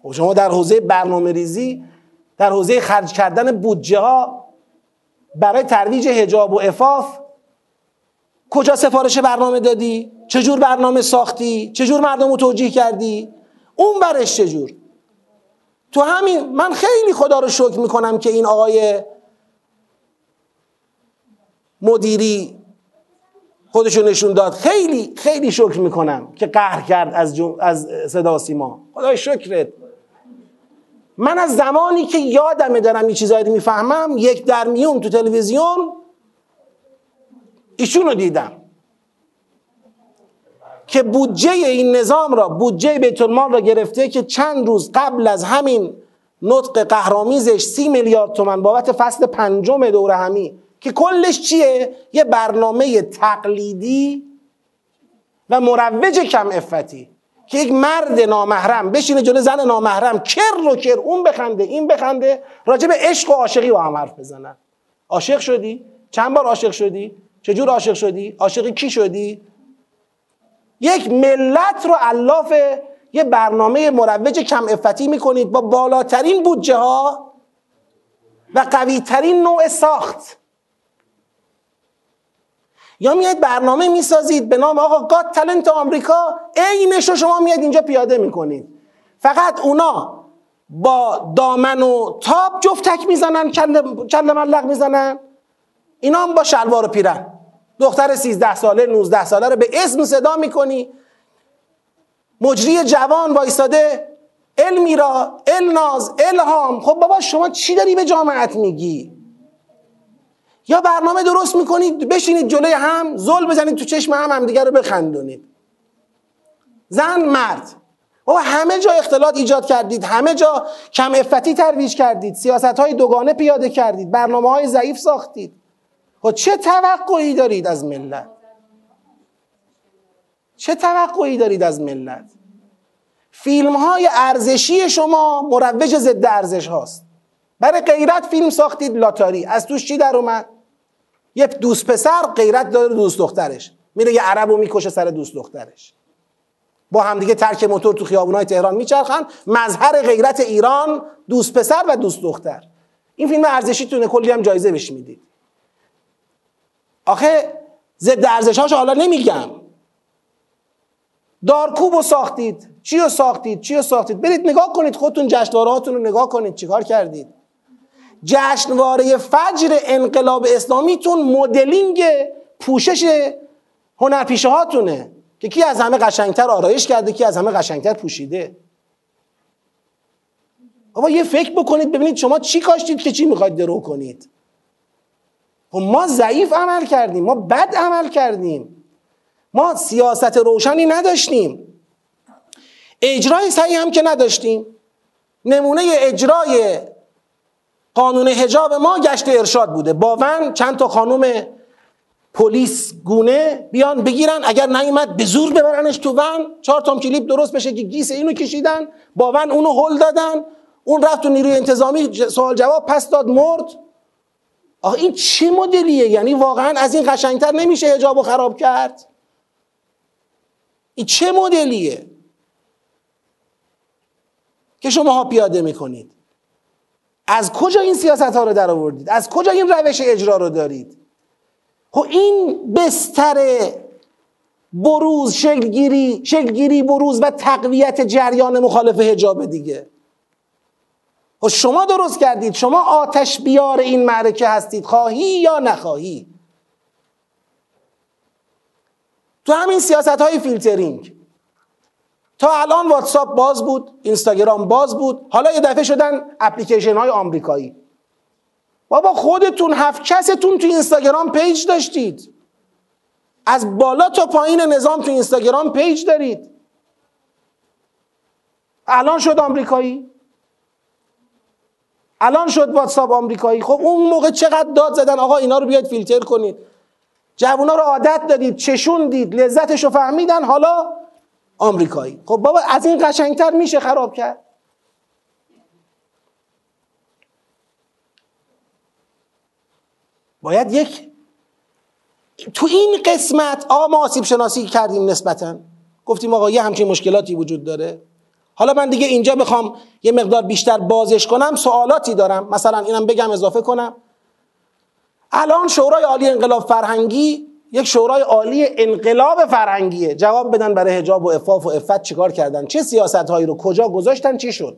و شما در حوزه برنامه ریزی، در حوزه خرج کردن بودجه ها برای ترویج حجاب و عفاف، کجا سفارش برنامه دادی؟ چجور برنامه ساختی؟ چجور مردم رو توجیه کردی؟ اون برش چجور؟ تو همین من خیلی خدا رو شکر میکنم که این آقای مدیری خودشو نشون داد. خیلی خیلی شکر میکنم که قهر کرد از, جم... از صدا و سیما. خدای شکرت. من از زمانی که یادمه دارم این چیزایی رو میفهمم، یک در میون تو تلویزیون ایشون رو دیدم که بودجه این نظام را، بودجه بیت المال را گرفته که چند روز قبل از همین نطق قهرامیزش سی میلیارد تومان بابت فصل پنجم دوره همی، که کلش چیه؟ یه برنامه تقلیدی و مروج کم افتی که یک مرد نامحرم بشینه جلوی زن نامحرم، کر رو کر، اون بخنده این بخنده، راجع به عشق و عاشقی با هم حرف بزنن. عاشق شدی؟ چند بار عاشق شدی؟ چجور عاشق شدی؟ عاشقی کی شدی؟ یک ملت رو علاف یه برنامه مروج کم افتی میکنید با بالاترین بودجه ها و قویترین نوع ساخت. یا میاد برنامه میسازید به نام آقا گاد تالنت آمریکا، عینش رو شما میاد اینجا پیاده میکنید. فقط اونا با دامن و تاب جفتک میزنن، کل ملق میزنن، اینا هم با شلوار و پیرن. دختر سیزده ساله نوزده ساله رو به اسم صدا میکنی. مجری جوان وایساده المیرا، الناز، الهام. خب بابا شما چی داری به جامعت میگی؟ یا برنامه درست میکنید بشینید جلوی هم زل بزنید تو چشم هم همدیگه رو بخندونید، زن مرد. بابا همه جا اختلاط ایجاد کردید، همه جا کم افتی ترویج کردید، سیاست های دوگانه پیاده کردید، برنامه های ضعیف ساختید. خب چه توقعی دارید از ملت؟ چه توقعی دارید از ملت؟ فیلم های ارزشی شما مروج ضد ارزش هاست. برای غیرت فیلم ساختید لاتاری، از توش چی در اومد؟ یه دوست پسر غیرت داره دوست دخترش، میره یه عربو میکشه سر دوست دخترش، با همدیگه ترک موتور تو خیابونای تهران میچرخن. مظهر غیرت ایران دوست پسر و دوست دختر. این فیلم ارزشیتونه، کلی هم جایزه بهش میدید. آخه ضد ارزش‌هاش حالا نمیگم. دارکوبو ساختید، چیو ساختید، چیو ساختید. برید نگاه کنید خودتون جشنوارهاتون رو نگاه کنید چیکار کردید. جشنواره فجر انقلاب اسلامیتون مدلینگ پوشش هنرپیشه‌هاتونه که کی از همه قشنگتر آرایش کرده، کی از همه قشنگتر پوشیده. آقا یه فکر بکنید ببینید شما چی کاشتید که چی میخواید درو کنید. ما ضعیف عمل کردیم، ما بد عمل کردیم، ما سیاست روشنی نداشتیم، اجرای صحیح هم که نداشتیم. نمونه اجرای قانون حجاب ما گشت ارشاد بوده. باون چند تا خانم پلیس گونه بیان بگیرن، اگر نیومد به زور ببرنش تو ون. چهار تا کلیپ درست بشه که گیس اینو کشیدن، باون اونو هل دادن، اون رفت تو نیروی انتظامی سوال جواب پس داد مرد. آخه این چه مدلیه؟ یعنی واقعا از این قشنگتر نمیشه حجابو خراب کرد؟ این چه مدلیه که شماها پیاده میکنید؟ از کجا این سیاست ها رو در آوردید؟ از کجا این روش اجرا رو دارید؟ خب این بستر بروز، شکلگیری، شکلگیری بروز و تقویت جریان مخالف حجاب دیگه. و شما درست کردید، شما آتش بیار این معرکه هستید، خواهی یا نخواهی. تو همین سیاست های فیلترینگ تا الان واتساپ باز بود، اینستاگرام باز بود، حالا یه دفعه شدن اپلیکیشن های آمریکایی. بابا خودتون هفت کستون تو اینستاگرام پیج داشتید، از بالا تا پایین نظام تو اینستاگرام پیج دارید، الان شد آمریکایی، الان شد واتساپ آمریکایی. خب اون موقع چقدر داد زدن آقا اینا رو بیاید فیلتر کنید. جوونا رو عادت دادید، چشوندید، لذتش رو فهمیدن، حالا آمریکایی. خب بابا از این قشنگتر میشه خراب کرد؟ باید یک تو این قسمت آقا ما آسیب شناسی کردیم نسبتاً، گفتیم آقا یه همچین مشکلاتی وجود داره. حالا من دیگه اینجا بخوام یه مقدار بیشتر بازش کنم سوالاتی دارم، مثلا اینم بگم اضافه کنم. الان شورای عالی انقلاب فرهنگی یک شورای عالی انقلاب فرهنگیه، جواب بدن برای حجاب و عفاف و عفت چیکار کردن، چه سیاست‌هایی رو کجا گذاشتن، چی شد.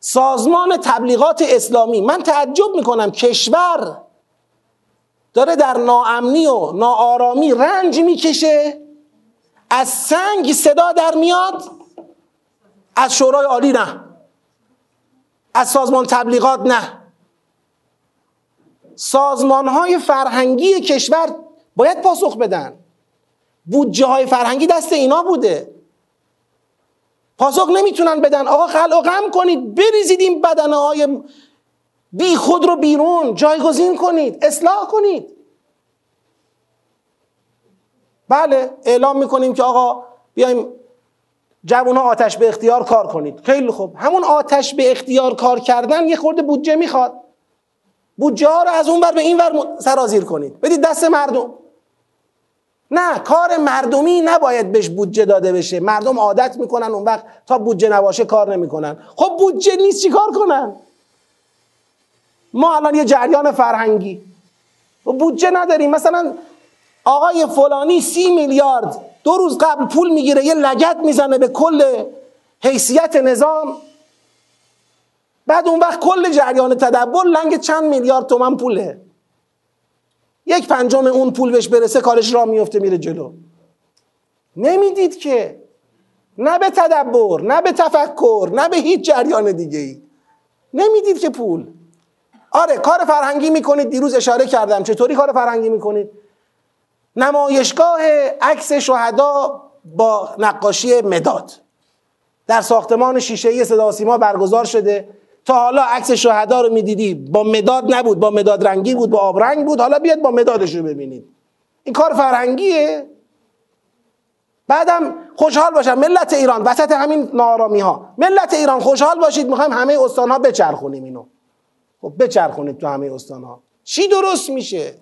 سازمان تبلیغات اسلامی. من تعجب میکنم کشور داره در ناامنی و ناآرامی رنج میکشه، از سنگ صدا در میاد، از شورای عالی نه، از سازمان تبلیغات نه. سازمان های فرهنگی کشور باید پاسخ بدن. بودجه های فرهنگی دست اینا بوده، پاسخ نمیتونن بدن. آقا خلع و غم کنید، بریزید این بدنه های بی خود رو بیرون، جایگزین کنید، اصلاح کنید. بله اعلام میکنیم که آقا بیایم جوانها آتش به اختیار کار کنید. خیلی خوب، همون آتش به اختیار کار کردن یه خورده بودجه میخواد. بودجه ها رو از اون بر به این ور سرازیر کنید، بدید دست مردم. نه، کار مردمی نباید بهش بودجه داده بشه. مردم عادت میکنن اون وقت تا بودجه نباشه کار نمیکنن. خب بودجه نیست چی کار کنن؟ ما الان یه جریان فرهنگی و بودجه نداریم. مثلا آقای فلانی سی میلیارد دو روز قبل پول میگیره، یه لگد میزنه به کل حیثیت نظام، بعد اون وقت کل جریان تدبر لنگ چند میلیارد تومن پوله. یک پنجم اون پول بهش برسه کارش را میفته میره جلو. نمیدید که، نه به تدبر، نه به تفکر، نه به هیچ جریان دیگه ای نمیدید که پول. آره کار فرهنگی میکنید. دیروز اشاره کردم چطوری کار فرهنگی میکنید. نمایشگاه عکس شهدا با نقاشی مداد در ساختمان شیشه‌ای صدا و سیما برگزار شده. تا حالا عکس شهدا رو میدیدی با مداد نبود، با مداد رنگی بود، با آبرنگ بود. حالا بیاد با مدادش رو ببینید. این کار فرهنگیه. بعدم خوشحال باشم ملت ایران وسط همین نارامی ها، ملت ایران خوشحال باشید میخوایم همه استان ها بچرخونیم اینو. خب بچرخونید تو همه استان ها. چی درست میشه؟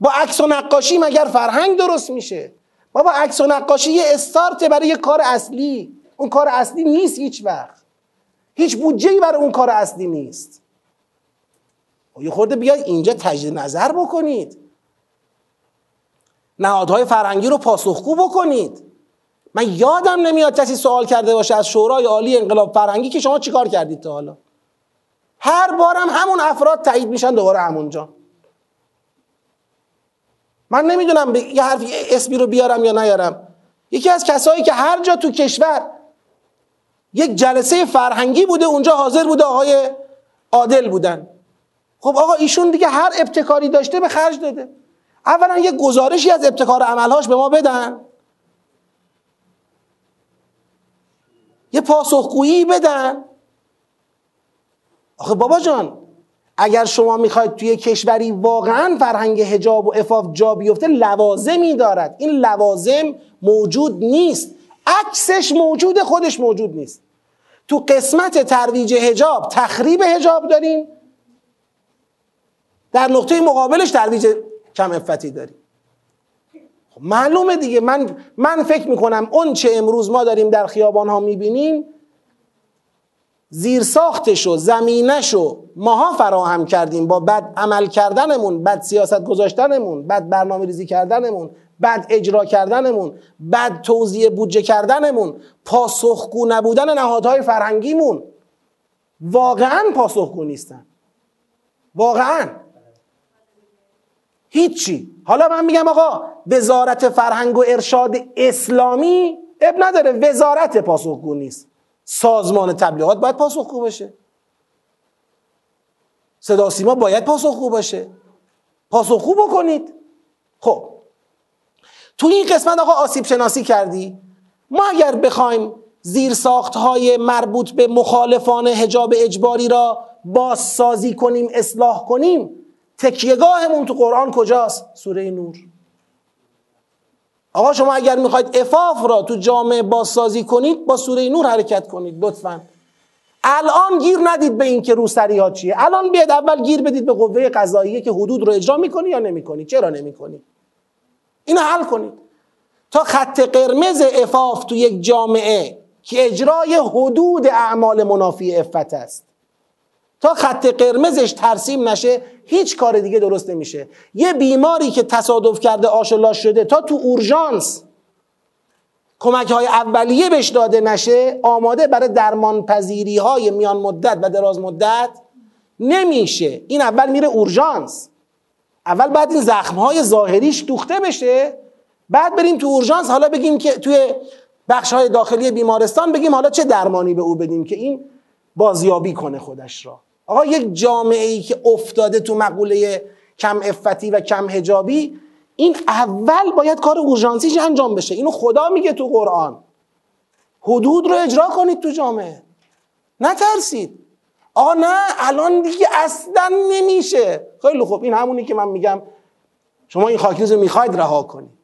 با عکس و نقاشی مگر فرهنگ درست میشه؟ بابا عکس و نقاشی یه استارت برای کار اصلی. اون کار اصلی نیست هیچ وقت. هیچ بودجه‌ای برای اون کار اصلی نیست. یه خورده بیاید اینجا تجدید نظر بکنید. نهادهای فرهنگی رو پاسخگو بکنید. من یادم نمیاد کسی سوال کرده باشه از شورای عالی انقلاب فرهنگی که شما چیکار کردید تا حالا. هر بارم همون افراد تایید میشن دوباره همونجا. من نمیدونم یه حرف اسمی رو بیارم یا نیارم. یکی از کسایی که هر جا تو کشور یک جلسه فرهنگی بوده اونجا حاضر بوده آقای عادل بودن. خب آقا ایشون دیگه هر ابتکاری داشته به خرج داده. اولا یه گزارشی از ابتکار عملهاش به ما بدن، یه پاسخگویی بدن. آخه بابا جان اگر شما میخواید توی کشوری واقعا فرهنگ حجاب و عفاف جا بیفته لوازمی دارد. این لوازم موجود نیست، عکسش موجود، خودش موجود نیست. تو قسمت ترویج حجاب تخریب حجاب داریم، در نقطه مقابلش ترویج کم عفتی داریم. خب معلومه دیگه. من من فکر میکنم اون چه امروز ما داریم در خیابان ها میبینیم زیرساختش و زمینش رو ماها فراهم کردیم با بد عمل کردنمون، بد سیاست گذاشتنمون، بد برنامه ریزی کردنمون، بد اجرا کردنمون، بد توزیع بودجه کردنمون، پاسخگو نبودن نهادهای فرهنگیمون. واقعا پاسخگو نیستن، واقعا هیچی. حالا من میگم آقا وزارت فرهنگ و ارشاد اسلامی اب نداره، وزارت پاسخگو نیست. سازمان تبلیغات باید پاسخگو باشه، صدا و سیما باید پاسخگو باشه. پاسخگو بکنید. خب تو این قسمت آقا آسیب شناسی کردی. ما اگر بخوایم زیرساخت‌های مربوط به مخالفان حجاب اجباری را بازسازی کنیم، اصلاح کنیم، تکیه‌گاهمون تو قرآن کجاست؟ سوره نور. آقا شما اگر میخواید عفاف را تو جامعه بازسازی کنید با سوره نور حرکت کنید لطفاً. الان گیر ندید به این که روسری ها چیه. الان بیاد اول گیر بدید به قوه قضاییه که حدود رو اجرا میکنی یا نمیکنی، چرا نمیکنی. اینو حل کنید تا خط قرمز عفاف تو یک جامعه که اجرای حدود اعمال منافی عفت است، تا خط قرمزش ترسیم نشه هیچ کار دیگه درست نمیشه. یه بیماری که تصادف کرده آشلاش شده تا تو اورژانس کمک‌های اولیه بهش داده نشه، آماده برای درمانپذیری‌های میان مدت و دراز مدت نمیشه. این اول میره اورژانس، اول باید این زخم‌های ظاهریش دوخته بشه، بعد بریم تو اورژانس، حالا بگیم که توی بخش‌های داخلی بیمارستان بگیم حالا چه درمانی به او بدیم که این بازیابی کنه خودش را. آقا یک جامعه‌ای که افتاده تو مقوله کم عفتی و کم حجابی، این اول باید کار اورژانسیش انجام بشه. اینو خدا میگه تو قرآن، حدود رو اجرا کنید تو جامعه، نترسید. آقا نه الان دیگه اصلا نمیشه. خیلی خوب، این همونی که من میگم شما این خاکریز رو میخواید رها کنید،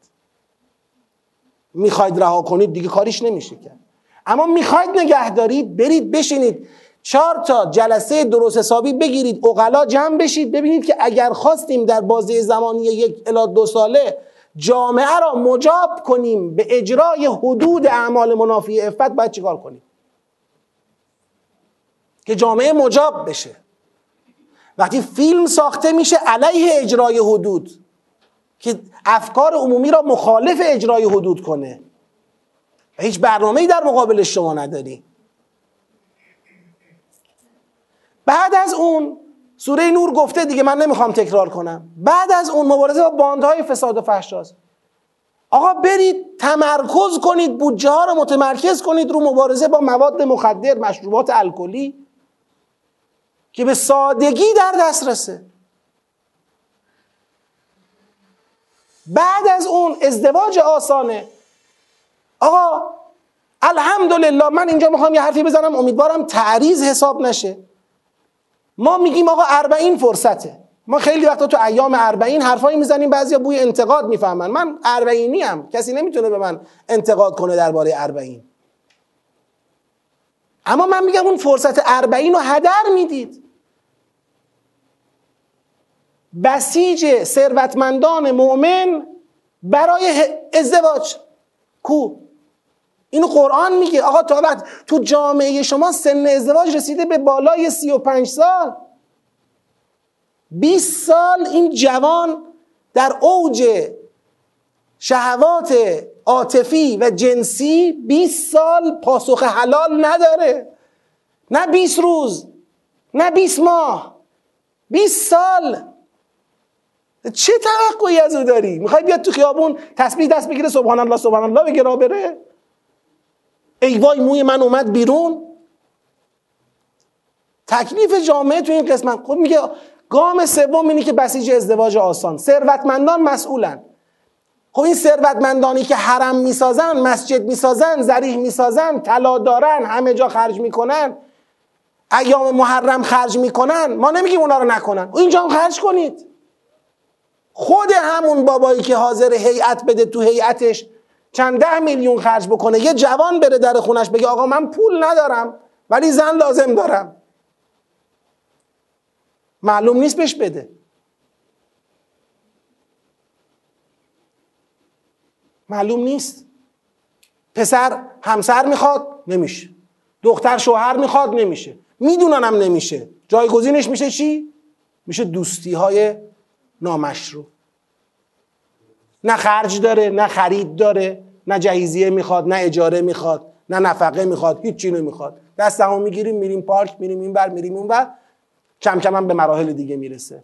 میخواید رها کنید دیگه کاریش نمیشه کرد. اما میخواید نگه دارید، برید بشینید چهار تا جلسه درست حسابی بگیرید، عقلا جمع بشید، ببینید که اگر خواستیم در بازه زمانی یک الی دو ساله جامعه را مجاب کنیم به اجرای حدود اعمال منافی عفت، باید چیکار کنیم که جامعه مجاب بشه. وقتی فیلم ساخته میشه علیه اجرای حدود که افکار عمومی را مخالف اجرای حدود کنه، هیچ برنامه‌ای در مقابل شما نداری. بعد از اون سوره نور گفته دیگه، من نمیخوام تکرار کنم، بعد از اون مبارزه با باندهای فساد و فحشاست. آقا برید تمرکز کنید، بودجه ها رو متمرکز کنید رو مبارزه با مواد مخدر، مشروبات الکلی که به سادگی در دسترسه. بعد از اون ازدواج آسانه. آقا الحمدلله، من اینجا میخوام یه حرفی بزنم، امیدوارم تعریض حساب نشه. ما میگیم آقا اربعین فرصته. ما خیلی وقتا تو ایام اربعین حرفایی میزنیم، بعضیا بوی انتقاد میفهمن. من اربعینی ام، کسی نمیتونه به من انتقاد کنه درباره اربعین. اما من میگم اون فرصت اربعین رو هدر میدید. بسیج ثروتمندان مؤمن برای ازدواج کو؟ اینو قرآن میگه. آقا تا وقت تو جامعه شما سن ازدواج رسیده به بالای سی و پنج سال، بیست سال این جوان در اوج شهوات عاطفی و جنسی بیست سال پاسخ حلال نداره، نه بیست روز، نه بیست ماه، بیست سال. چه توقعی از او داری؟ میخوای بیاد تو خیابون تسبیح دست بگیره سبحان الله سبحان الله بگه را بره؟ ای وای موی من اومد بیرون. تکلیف جامعه تو این قسمت خود میگه گام سوم اینه که بسیج ازدواج آسان، ثروتمندان مسئولن. خب این ثروتمندانی که حرم میسازن، مسجد میسازن، ضریح میسازن، طلا دارن، همه جا خرج میکنن، ایام محرم خرج میکنن، ما نمیگیم اونا رو نکنن، اینجا هم خرج کنید. خود همون بابایی که حاضر هیئت بده تو هیئتش چند ده میلیون خرج بکنه، یه جوان بره در خونش بگه آقا من پول ندارم ولی زن لازم دارم، معلوم نیست بهش بده. معلوم نیست. پسر همسر میخواد، نمیشه. دختر شوهر میخواد، نمیشه. میدوننم نمیشه. جایگزینش میشه چی؟ میشه دوستی های نامشروع. نه خرج داره، نه خرید داره، نه جهیزیه میخواد، نه اجاره میخواد، نه نفقه میخواد، هیچ چی نمیخواد. دستمو میگیریم میریم پارک، میریم اینور میریم اونور، کم کم هم به مراحل دیگه میرسه.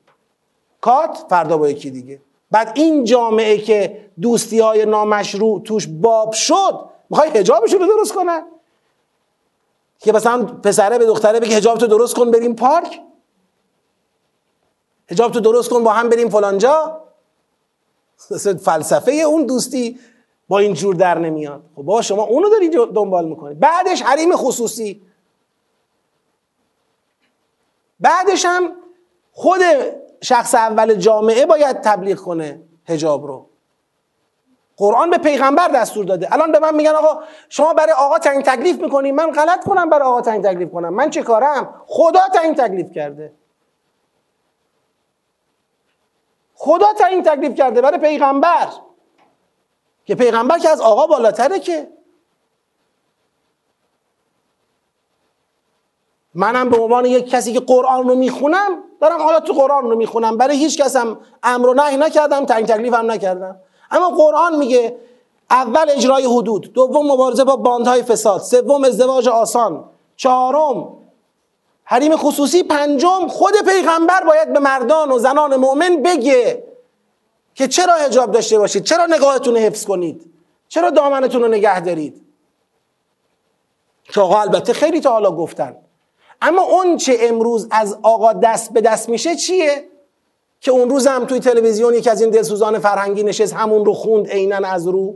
کات فردا با یکی دیگه. بعد این جامعه که دوستی های نامشروع توش باب شد، میخوای حجابش رو درست کنه که مثلا پسره به دختره بگه حجاب تو درست کن بریم پارک، حجاب تو درست کن با هم بریم فلانجا. فلسفه اون دوستی با این جور در نمیاد. خب با شما اونو داری دنبال میکنید. بعدش حریم خصوصی، بعدش هم خود شخص اول جامعه باید تبلیغ کنه حجاب رو. قرآن به پیغمبر دستور داده. الان به من میگن آقا شما برای آقا تعیین تکلیف میکنی، من غلط کنم برای آقا تعیین تکلیف کنم؟ من چه کارم؟ خدا تعیین تکلیف کرده، خدا تعیین تکلیف کرده برای پیغمبر، که پیغمبر که از آقا بالاتره. که منم به عنوان یک کسی که قرآن رو میخونم دارم، حالا تو قرآن رو میخونم، برای هیچ کسم امر و نهی نکردم، تعیین تکلیفم نکردم. اما قرآن میگه اول اجرای حدود، دوم مبارزه با باندهای فساد، سوم ازدواج آسان، چهارم حریم خصوصی، پنجم خود پیغمبر باید به مردان و زنان مؤمن بگه که چرا حجاب داشته باشید، چرا نگاهتون رو حفظ کنید، چرا دامنتون رو نگه دارید، که آقا البته خیلی تا حالا گفتن. اما اون چه امروز از آقا دست به دست میشه چیه؟ که اون روز هم توی تلویزیون یکی از این دلسوزان فرهنگی نشست همون رو خوند عیناً از رو،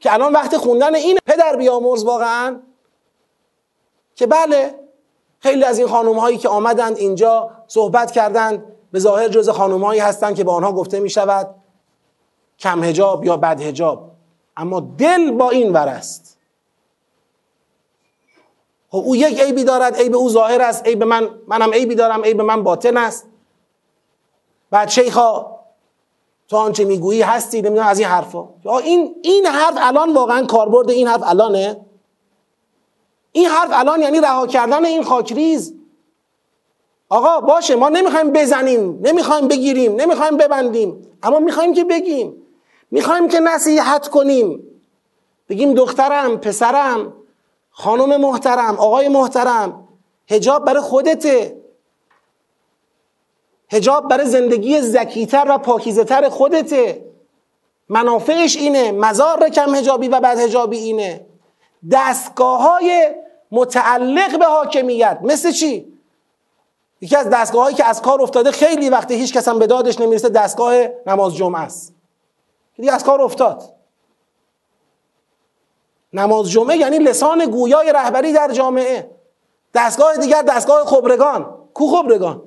که الان وقت خوندن این پدر بیامرز واقعا، که بله خیلی از این خانم هایی که آمدند اینجا صحبت کردند به ظاهر جز خانم هایی هستند که با آنها گفته می شود کم حجاب یا بد حجاب، اما دل با این ور است. خب او یک عیبی دارد، عیب او ظاهر است، عیب من منم عیبی دارم، عیب من باطن است. بعد شیخا تو آنچه میگویی هستی، نمیدونم از این حرفا. این این حرف الان واقعا کاربرد این حرف الانه؟ این حرف الان یعنی رها کردن این خاکریز؟ آقا باشه ما نمیخوایم بزنیم، نمیخوایم بگیریم، نمیخوایم ببندیم، اما میخوایم که بگیم، میخوایم که نصیحت کنیم، بگیم دخترم، پسرم، خانم محترم، آقای محترم، حجاب برای خودته، حجاب برای زندگی زکیتر و پاکیزه‌تر خودته، منافعش اینه، مزار کم حجابی و بد حجابی اینه. دستگاه‌های متعلق به حاکمیت مثل چی؟ یکی از دستگاه‌هایی که از کار افتاده خیلی وقته، هیچ کس هم به دادش نمیرسه، دستگاه نماز جمعه است. دیگه از کار افتاد. نماز جمعه یعنی لسان گویای رهبری در جامعه. دستگاه دیگر دستگاه خبرگان. کو خبرگان؟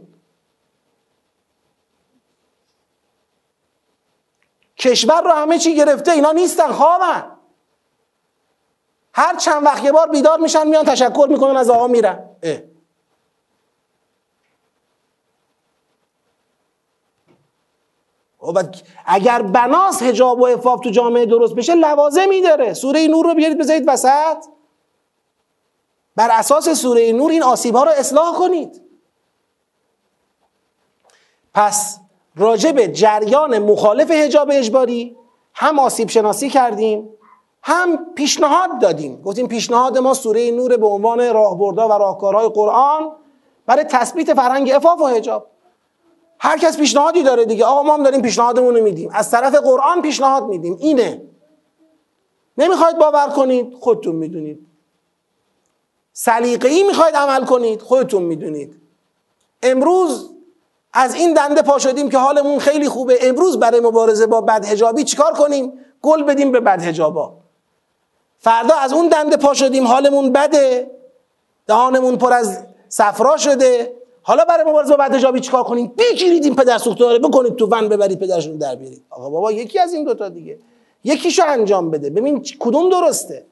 کشور رو همه چی گرفته، اینا نیستن، خوابن. هر چند وقت یه بار بیدار میشن، میان تشکر میکنن از آقا، میرن. اه. اگر بناس حجاب و عفاف تو جامعه درست بشه لوازمی داره. سوره نور رو بیارید بذارید وسط، بر اساس سوره نور این آسیب ها رو اصلاح کنید. پس راجب جریان مخالف حجاب اجباری هم آسیب شناسی کردیم، هم پیشنهاد دادیم، گفتیم پیشنهاد ما سوره نور به عنوان راهبردها و راهکارهای قرآن برای تثبیت فرهنگ عفاف و حجاب. هر کس پیشنهادی داره دیگه، آقا ما هم داریم پیشنهادمون رو میدیم، از طرف قرآن پیشنهاد میدیم، اینه. نمیخواید باور کنید، خودتون میدونید. سلیقه‌ای میخواید عمل کنید، خودتون میدونید. امروز از این دنده پا شدیم که حالمون خیلی خوبه، امروز برای مبارزه با بدحجابی چیکار کنیم؟ گل بدیم به بدحجابا. فردا از اون دنده پا شدیم، حالمون بده، دهانمون پر از صفرا شده، حالا برای مبارزه با بدحجابی چیکار کنیم؟ بگیرید این پدرسوخته‌ها رو بکنید تو ون، ببرید پدرشون در بیارید. آقا بابا یکی از این دوتا دیگه، یکیشو انجام بده، ببین کدوم درسته.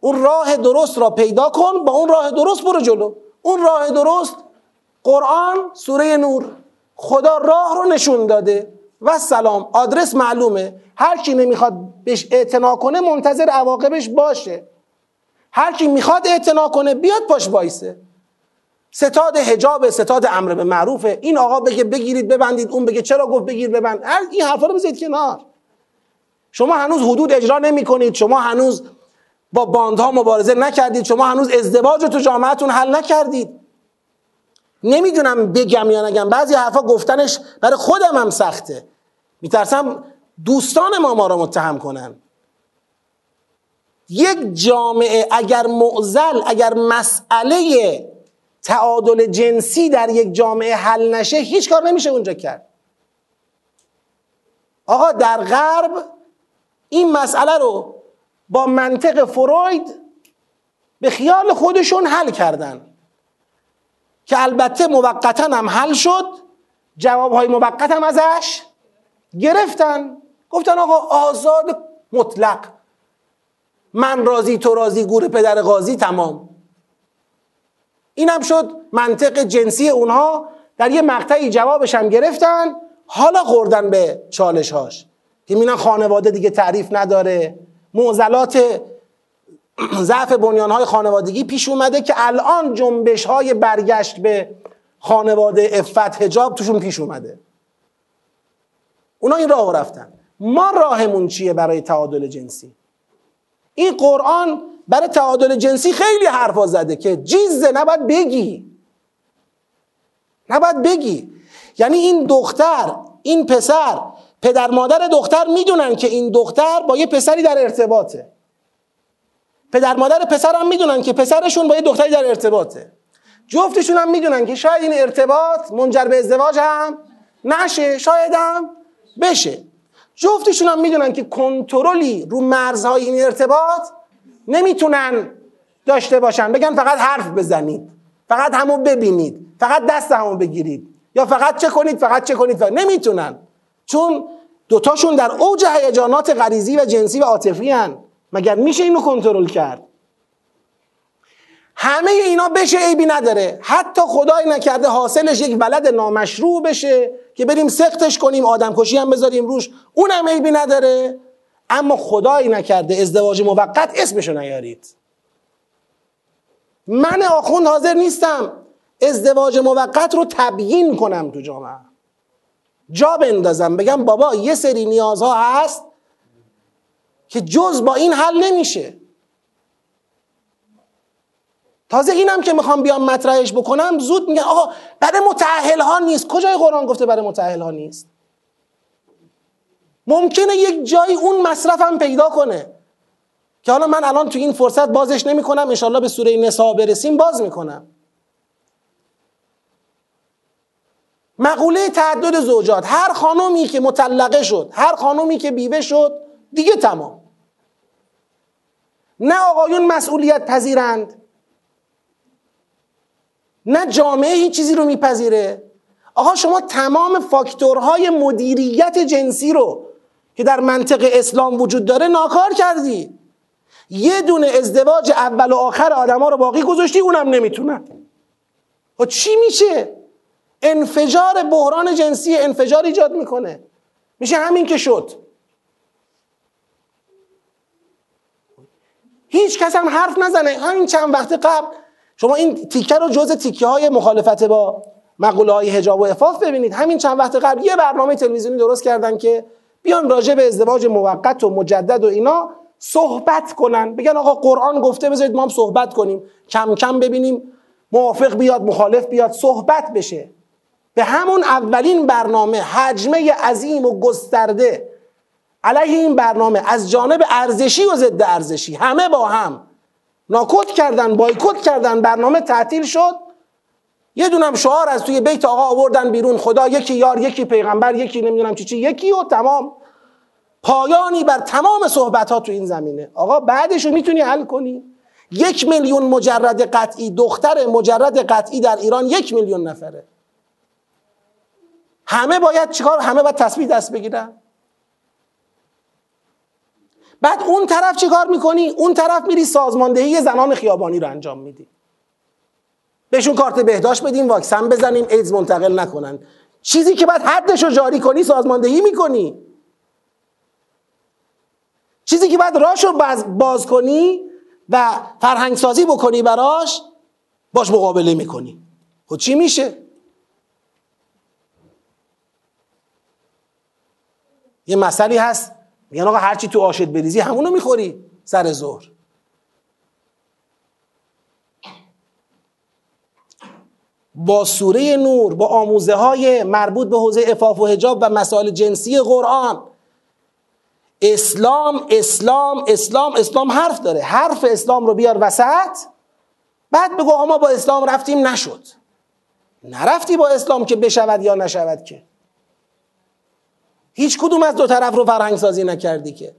اون راه درست را پیدا کن، با اون راه درست برو جلو. اون راه درست قرآن سوره نور، خدا راه رو نشون داده و سلام، آدرس معلومه. هر کی نمیخواد بهش اعتنا کنه منتظر عواقبش باشه، هر کی میخواد اعتنا کنه بیاد پاش وایسه. ستاد حجاب، ستاد امر به معروفه، این آقا بگه بگیرید ببندید، اون بگه چرا گفت بگیر ببند، هر این حرفا رو بذارید کنار. شما هنوز حدود اجرا نمیکنید، شما هنوز با باندها مبارزه نکردید، شما هنوز ازدواج رو تو جامعهتون حل نکردید. نمیدونم بگم یا نگم، بعضی حرفا گفتنش برای خودم هم سخته، میترسم دوستان ما ما رو متهم کنن. یک جامعه اگر معضل، اگر مسئله تعادل جنسی در یک جامعه حل نشه هیچ کار نمیشه اونجا کرد. آقا در غرب این مسئله رو با منطق فروید به خیال خودشون حل کردن، که البته موقتا هم حل شد، جوابهای موقت هم ازش گرفتن. گفتن آقا آزاد مطلق، من راضی تو راضی، گور پدر قاضی، تمام. این هم شد منطق جنسی اونها، در یه مقطعی جوابش هم گرفتن، حالا خوردن به چالش هاش که میبینن خانواده دیگه تعریف نداره، معضلات ضعف بنیانهای خانوادگی پیش اومده که الان جنبش های برگشت به خانواده عفت حجاب توشون پیش اومده. اونا این راه رفتن. ما راهمون چیه برای تعادل جنسی؟ این قرآن برای تعادل جنسی خیلی حرفا زده که جیزه نباید بگی، نباید بگی. یعنی این دختر، این پسر، پدر مادر دختر میدونن که این دختر با یه پسری در ارتباطه، پدر مادر پسر هم میدونن که پسرشون با یه دختری در ارتباطه، جفتشون هم میدونن که شاید این ارتباط منجر به ازدواج هم نشه، شاید هم بشه. جفتشون هم میدونن که کنترلی رو مرزهای این ارتباط نمیتونن داشته باشن، بگن فقط حرف بزنید، فقط همو ببینید، فقط دست همو بگیرید، یا فقط چه کنید، فقط چه کنید، فقط. نمیتونن، چون دوتاشون در اوج هیجانات غریزی و جنسی و عاطفی هن. مگر میشه اینو کنترل کرد؟ همه اینا بشه، عیبی نداره، حتی خدای نکرده حاصلش یک ولد نامشروع بشه که بریم سقطش کنیم، آدم کشی هم بذاریم روش، اونم عیبی نداره، اما خدای نکرده ازدواج موقت اسمشو نیارید. من آخوند حاضر نیستم ازدواج موقت رو تبیین کنم تو جامعه، جا بندازم بگم بابا یه سری نیازها هست که جز با این حل نمیشه. تازه اینم که میخوام بیام مطرحش بکنم زود میگن آقا برای متأهل ها نیست. کجای قرآن گفته برای متأهل ها نیست؟ ممکنه یک جایی اون مصرفم پیدا کنه که حالا من الان تو این فرصت بازش نمی کنم، انشالله به سوره نساء برسیم باز میکنم. مقوله تعدد زوجات، هر خانومی که مطلقه شد، هر خانومی که بیوه شد، دیگه تمام. نه آقایون مسئولیت پذیرند، نه جامعه هیچ چیزی رو میپذیره. آقا شما تمام فاکتورهای مدیریت جنسی رو که در منطق اسلام وجود داره ناکار کردی، یه دونه ازدواج اول و آخر آدما رو باقی گذاشتی، اونم نمیتونن. و چی میشه؟ انفجار، بحران جنسی انفجار ایجاد میکنه، میشه همین که شد. هیچ کس هم حرف نزنه. همین چند وقت قبل شما این تیکه رو جز تیکه های مخالفت با مقوله های حجاب و عفاف ببینید. همین چند وقت قبل یه برنامه تلویزیونی درست کردن که بیان راجع به ازدواج موقت و مجدد و اینا صحبت کنن، بگن آقا قرآن گفته، بذارید ما هم صحبت کنیم، کم کم ببینیم موافق بیاد مخالف بیاد، صحبت بشه. به همون اولین برنامه حجمه عظیم و گسترده علیه این برنامه از جانب ارزشی و ضد ارزشی همه با هم ناکوت کردن، بایکوت کردن، برنامه تعطیل شد. یه دونم شعار از توی بیت آقا آوردن بیرون، خدا یکی، یار یکی، پیغمبر یکی، نمیدونم چی چی یکی، و تمام. پایانی بر تمام صحبت ها تو این زمینه. آقا بعدش رو میتونی حل کنی؟ یک میلیون مجرد قطعی، دختر مجرد قطعی در ایران یک میلیون نفره. همه باید چیکار؟ همه باید تسبیح دست بگیرن. بعد اون طرف چه کار میکنی؟ اون طرف میری سازماندهی زنان خیابانی رو انجام میدی، بهشون کارت بهداشت بدیم، واکسن بزنیم، ایدز منتقل نکنن. چیزی که باید حدش رو جاری کنی سازماندهی میکنی، چیزی که باید راهش رو باز, باز کنی و فرهنگسازی بکنی براش، باش مقابله میکنی. خب چی میشه؟ یه مسئله هست میگن آقا هرچی تو آشت بریزی همونو میخوری سر ظهر. با سوره نور، با آموزه های مربوط به حوزه عفاف و حجاب و مسائل جنسی قرآن، اسلام اسلام اسلام اسلام حرف داره. حرف اسلام رو بیار وسط، بعد بگو آقا ما با اسلام رفتیم نشد. نرفتی با اسلام که بشود یا نشود، که هیچ کدوم از دو طرف رو فرهنگ سازی نکردی، که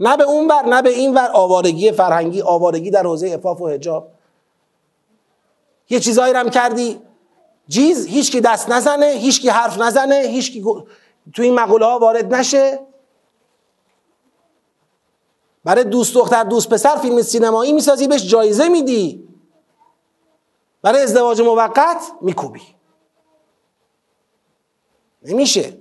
نه به اون ور نه به این ور. آوارگی فرهنگی، آوارگی در حوزه عفاف و حجاب. یه چیزایی رم کردی جیز، هیچکی دست نزنه، هیچکی حرف نزنه، هیچکی تو این مقوله ها وارد نشه. برای دوست دختر دوست پسر فیلم سینمایی میسازی، بهش جایزه میدی، برای ازدواج موقت میکوبی. نمیشه.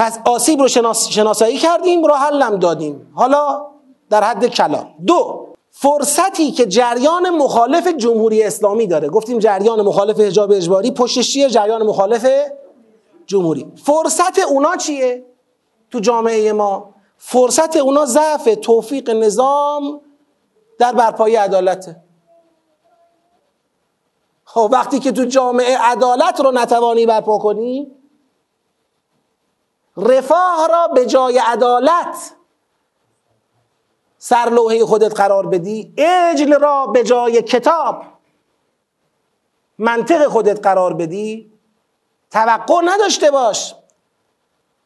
پس آسیب رو شناس... شناسایی کردیم، رو حلم دادیم، حالا در حد کلام. دو، فرصتی که جریان مخالف جمهوری اسلامی داره. گفتیم جریان مخالف حجاب اجباری پشتش چیه؟ جریان مخالف جمهوری. فرصت اونا چیه تو جامعه ما؟ فرصت اونا ضعف توفیق نظام در برپایی عدالته. خب وقتی که تو جامعه عدالت رو نتوانی برپا کنی، رفاه را به جای عدالت سرلوحه خودت قرار بدی، عجل را به جای کتاب منطق خودت قرار بدی، توقع نداشته باش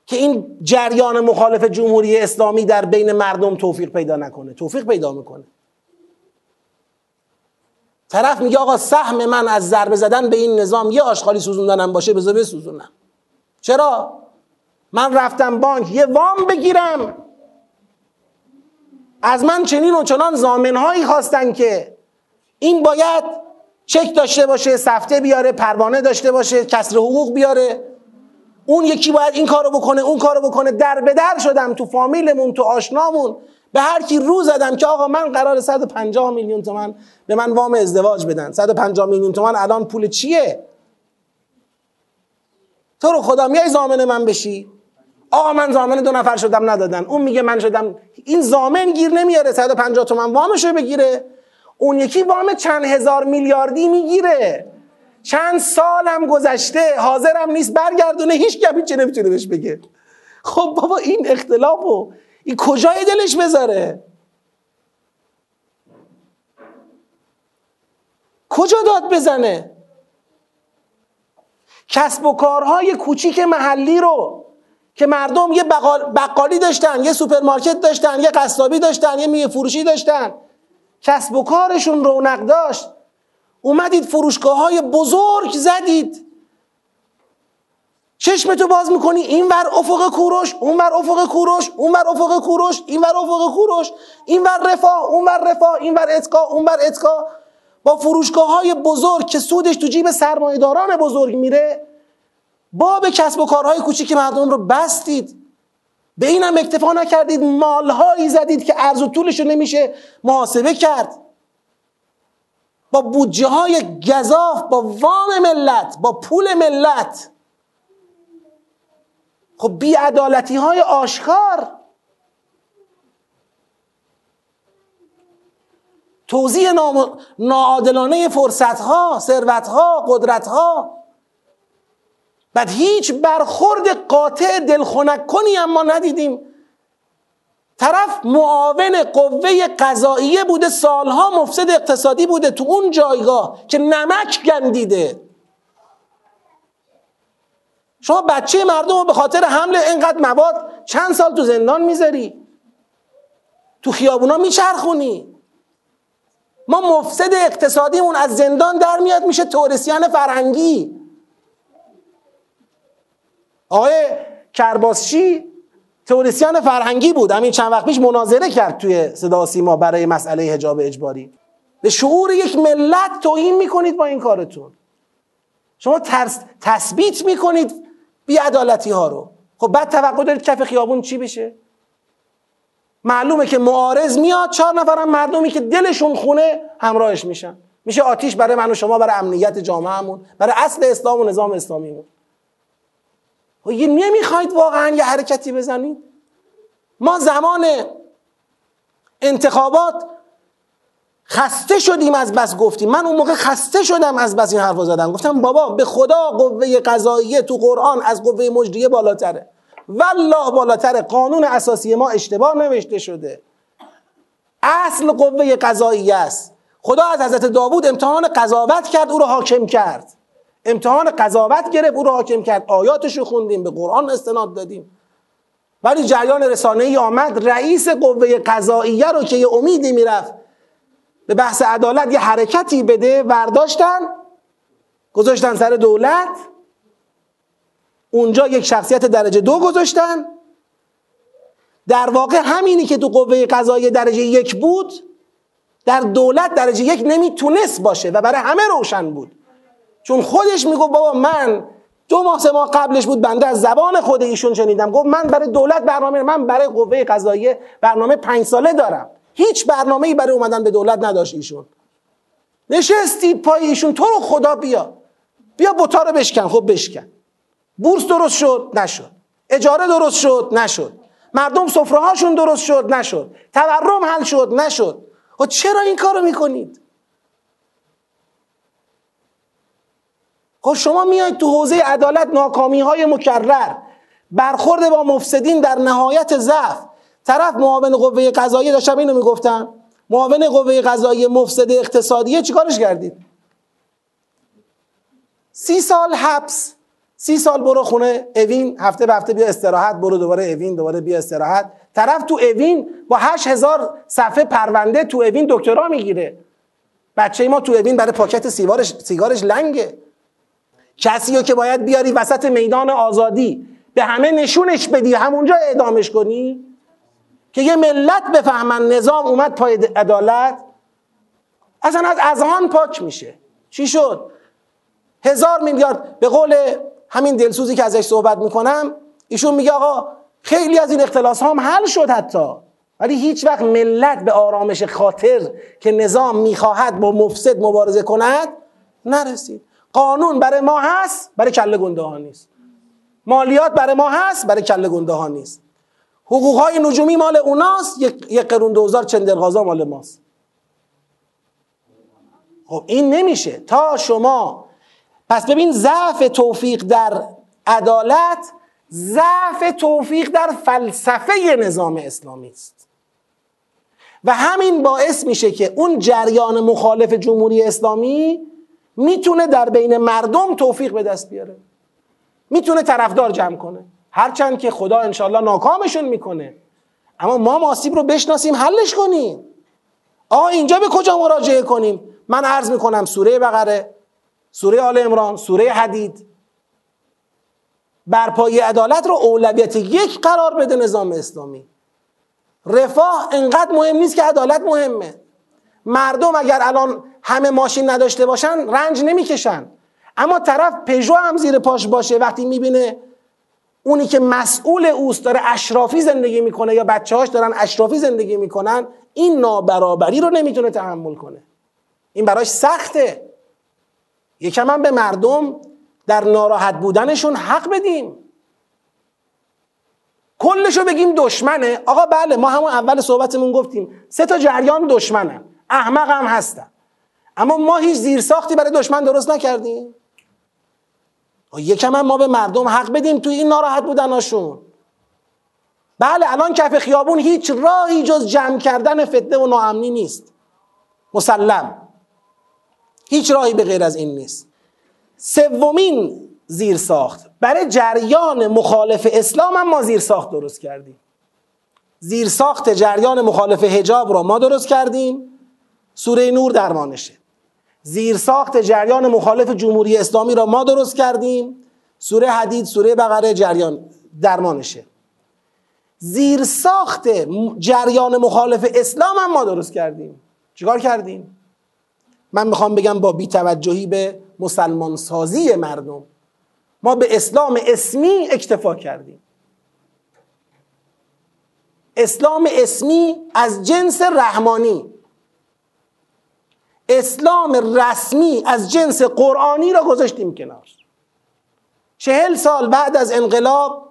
که این جریان مخالف جمهوری اسلامی در بین مردم توفیق پیدا نکنه. توفیق پیدا میکنه. طرف میگه آقا سهم من از ضربه زدن به این نظام یه آشغالی سوزوندنم باشه، بذار بسوزونم. چرا؟ من رفتم بانک یه وام بگیرم، از من چنین و چنان ضامنهایی خواستن که این باید چک داشته باشه، سفته بیاره، پروانه داشته باشه، کسر حقوق بیاره، اون یکی باید این کارو بکنه، اون کارو بکنه. در به در شدم تو فامیلمون، تو آشنامون، به هر کی رو زدم که آقا من قرار صد و پنجاه میلیون تومان به من وام ازدواج بدن. صد و پنجاه میلیون تومان الان پول چیه؟ تو رو خدا میای ضامن من بشی؟ آقا من ضامن دو نفر شدم ندادن، اون میگه من شدم. این ضامن گیر نمیاره، صد و پنجاه تومان وامشو بگیره، اون یکی وام چند هزار میلیاردی میگیره. چند سالم گذشته، حاضرم نیست برگردونه، هیچ گپی چه نمیتونه بهش بگه. خب بابا این اختلافو این کجای دلش بذاره؟ کجا داد بزنه؟ کسب و کارهای کوچیک محلی رو که مردم یه بقالی داشتن، یه سوپرمارکت داشتن، یه قصابی داشتن، یه میوه فروشی داشتن، کسب و کارشون رونق داشت، اومدید فروشگاه‌های بزرگ زدید. چشمتو باز میکنی اینور افق کوروش، اونور افق کوروش، اونور افق کوروش، اینور افق کوروش، اینور رفاه، اونور رفاه، اینور اتقا، اونور اتقا. با فروشگاه‌های بزرگ که سودش تو جیب سرمایه‌داران بزرگ میره، باب کسب و کارهای کوچیک مردم رو بستید. به اینم اکتفا نکردید، مالهایی زدید که عرض و طولش رو نمیشه محاسبه کرد. با بودجه های گزاف، با وام ملت، با پول ملت. خب بیعدالتی های آشکار. توزیع نام... ناعادلانه فرصت ها، ثروت ها، قدرت ها. بعد هیچ برخورد قاطع دلخنک کنی هم ما ندیدیم. طرف معاون قوه قضاییه بوده، سالها مفسد اقتصادی بوده تو اون جایگاه که نمک گندیده. شما بچه مردم رو به خاطر حمل اینقدر مواد چند سال تو زندان میذاری، تو خیابونا میچرخونی. ما مفسد اقتصادیمون از زندان در میاد میشه تورسیان فرهنگی. آقای کرباسچی تئوریسین فرهنگی بود، همین چند وقت پیش مناظره کرد توی صدا و سیما برای مسئله حجاب اجباری. به شعور یک ملت توهین میکنید با این کارتون. شما ترس تثبیت میکنید بی‌عدالتی ها رو. خب بعد توقع دارید کف خیابون چی بشه؟ معلومه که معارض میاد، چهار نفرم مردمی که دلشون خونه همراهش میشن. میشه آتیش برای من و شما، برای امنیت جامعهمون، برای اصل اسلام و نظام اسلامیمون. یه نمیخواید واقعا یه حرکتی بزنید؟ ما زمان انتخابات خسته شدیم از بس گفتیم. من اون موقع خسته شدم از بس این حرفا زدم. گفتم بابا به خدا قوه قضاییه تو قرآن از قوه مجریه بالاتره، والله بالاتره. قانون اساسی ما اشتباه نوشته شده، اصل قوه قضاییه است. خدا از حضرت داوود امتحان قضاوت کرد، او رو حاکم کرد. امتحان قضاوت گرفت، او رو حاکم کرد. آیاتش رو خوندیم، به قرآن استناد دادیم. ولی جریان رسانه‌ای آمد، رئیس قوه قضاییه رو که یه امیدی میرفت به بحث عدالت یه حرکتی بده، برداشتن گذاشتن سر دولت. اونجا یک شخصیت درجه دو گذاشتن. در واقع همینی که تو قوه قضاییه درجه یک بود، در دولت درجه یک نمیتونست باشه و برای همه روشن بود. چون خودش میگه بابا من دو ماه سه ماه قبلش بود، بنده از زبان خود ایشون شنیدم، گفت من برای دولت برنامه، من برای قوه قضاییه برنامه پنج ساله دارم. هیچ برنامه‌ای برای اومدن به دولت نداشت ایشون. نشستی پای ایشون، تو رو خدا بیا بیا بوتا رو بشکن. خب بشکن. بورس درست شد؟ نشد. اجاره درست شد؟ نشد. مردم سفره‌هاشون درست شد، نشد. تورم حل شد، نشد. و چرا این کارو میکنید؟ خب شما میایید تو حوزه عدالت ناکامی‌های مکرر، برخورد با مفسدین در نهایت ضعف. طرف معاون قوه قضاییه، داشتم اینو میگفتم، معاون قوه قضاییه مفسد اقتصادیه، چیکارش کردید؟ سی سال حبس، سی سال برو خونه اوین، هفته به هفته بیا استراحت، برو دوباره اوین، دوباره بیا استراحت. طرف تو اوین با هشت هزار صفحه پرونده تو اوین دکترا میگیره. بچه ما تو اوین برای پاکت سیگارش سیگارش لنگه. کسیو که باید بیاری وسط میدان آزادی به همه نشونش بدی، همونجا اعدامش کنی که یه ملت بفهمن نظام اومد پای عدالت، اصلا از اذهان پاک میشه. چی شد؟ هزار میلیارد. به قول همین دلسوزی که ازش صحبت میکنم، ایشون میگه آقا خیلی از این اختلاس هم حل شد حتی، ولی هیچ وقت ملت به آرامش خاطر که نظام میخواهد با مفسد مبارزه کند نرسید. قانون برای ما هست، برای کله گنده ها نیست. مالیات برای ما هست، برای کله گنده ها نیست. حقوق های نجومی مال اوناست، یک قرون دوزار چندرغازا مال ماست. خب این نمیشه تا شما. پس ببین، ضعف توفیق در عدالت ضعف توفیق در فلسفه نظام اسلامی است و همین باعث میشه که اون جریان مخالف جمهوری اسلامی میتونه در بین مردم توفیق به دست بیاره، میتونه طرفدار جمع کنه، هرچند که خدا انشالله ناکامشون میکنه، اما ما ماسیب رو بشناسیم، حلش کنیم. آقا اینجا به کجا مراجعه کنیم؟ من عرض میکنم سوره بقره، سوره آل عمران، سوره حدید، برپایی عدالت رو اولویت یک قرار بده نظام اسلامی. رفاه انقدر مهم نیست که عدالت مهمه. مردم اگر الان همه ماشین نداشته باشن رنج نمیکشن، اما طرف پژو هم زیر پاش باشه وقتی میبینه اونی که مسئول اوست داره اشرافی زندگی میکنه یا بچه‌هاش دارن اشرافی زندگی میکنن، این نابرابری رو نمیتونه تحمل کنه. این براش سخته. یکم هم به مردم در ناراحت بودنشون حق بدیم، کلشو بگیم دشمنه. آقا بله، ما همون اول صحبتمون گفتیم سه تا جریان دشمنن، احمق هم هستن، اما ما هیچ زیرساختی برای دشمن درست نکردیم. یکم هم ما به مردم حق بدیم توی این ناراحت بودناشون. بله الان کف خیابون هیچ راهی جز جمع کردن فتنه و ناامنی نیست، مسلم هیچ راهی به غیر از این نیست. سومین زیرساخت برای جریان مخالف اسلام هم ما زیرساخت درست کردیم. زیرساخت جریان مخالف حجاب را ما درست کردیم، سوره نور درمانشه. زیرساخت جریان مخالف جمهوری اسلامی را ما درست کردیم، سوره حدید، سوره بقره جریان درمانشه. زیرساخت جریان مخالف اسلام هم ما درست کردیم. چیکار کردیم؟ من میخوام بگم با بی‌توجهی به مسلمان سازی مردم ما به اسلام اسمی اکتفا کردیم. اسلام اسمی از جنس رحمانی، اسلام رسمی از جنس قرآنی را گذاشتیم کنار. چهل سال بعد از انقلاب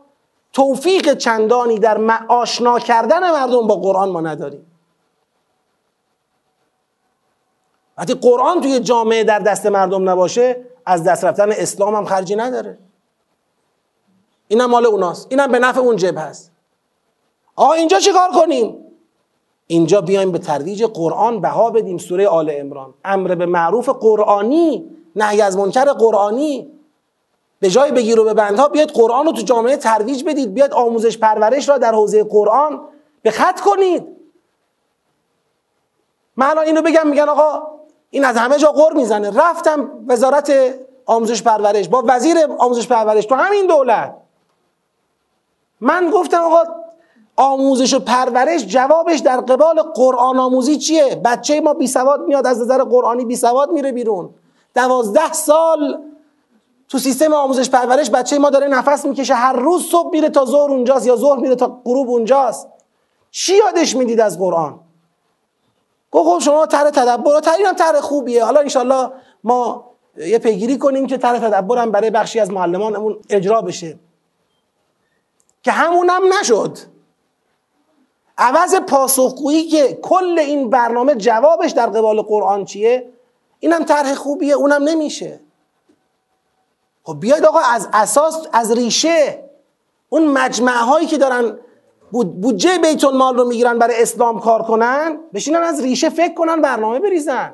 توفیق چندانی در آشنا کردن مردم با قرآن ما نداریم. وقتی قرآن توی جامعه در دست مردم نباشه، از دست رفتن اسلام هم خرجی نداره. اینم مال اوناست، اینم به نفع اون جبهه هست. آقا اینجا چیکار کنیم؟ اینجا بیایم به ترویج قرآن بها بدیم. سوره آل عمران، امر به معروف قرآنی، نهی از منکر قرآنی. به جای بگیر و ببندها، بیاید قرآن رو تو جامعه ترویج بدید، بیاید آموزش پرورش را در حوزه قرآن به خط کنید. من الان اینو بگم میگن آقا این از همه جا قر میزنه. رفتم وزارت آموزش پرورش با وزیر آموزش پرورش تو همین دولت، من گفتم آقا آموزش و پرورش جوابش در قبال قرآن آموزی چیه؟ بچه ما بی سواد میاد، از نظر قرآنی بی سواد میره بیرون. دوازده سال تو سیستم آموزش پرورش بچه ما داره نفس میکشه، هر روز صبح میره تا ظهر اونجاست یا ظهر میره تا غروب اونجاست. چی یادش میدید از قرآن؟ گفتم شما طرح تدبر، طرحم طرح خوبیه، حالا انشالله ما یه پیگیری کنیم که طرح تدبرم برای بخشی از معلمانمون اجرا بشه، که همونم نشد. عوض پاسخگویی که کل این برنامه جوابش در قبال قرآن چیه، اینم طرح خوبیه، اونم نمیشه. خب بیاید آقا از اساس، از ریشه، اون مجمع هایی که دارن بودجه بیت المال رو میگیرن برای اسلام کار کنن، بشینن از ریشه فکر کنن، برنامه بریزن.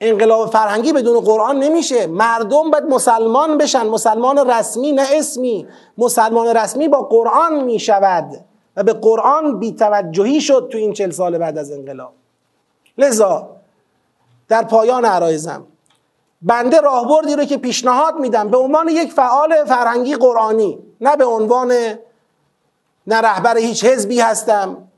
انقلاب فرهنگی بدون قرآن نمیشه. مردم باید مسلمان بشن، مسلمان رسمی نه اسمی. مسلمان رسمی با قرآن میشود و به قرآن بی‌توجهی شد تو این چهل سال بعد از انقلاب. لذا در پایان عرایزم بنده راهبردی رو که پیشنهاد میدم به عنوان یک فعال فرهنگی قرآنی، نه به عنوان، نه رهبر هیچ حزبی هستم،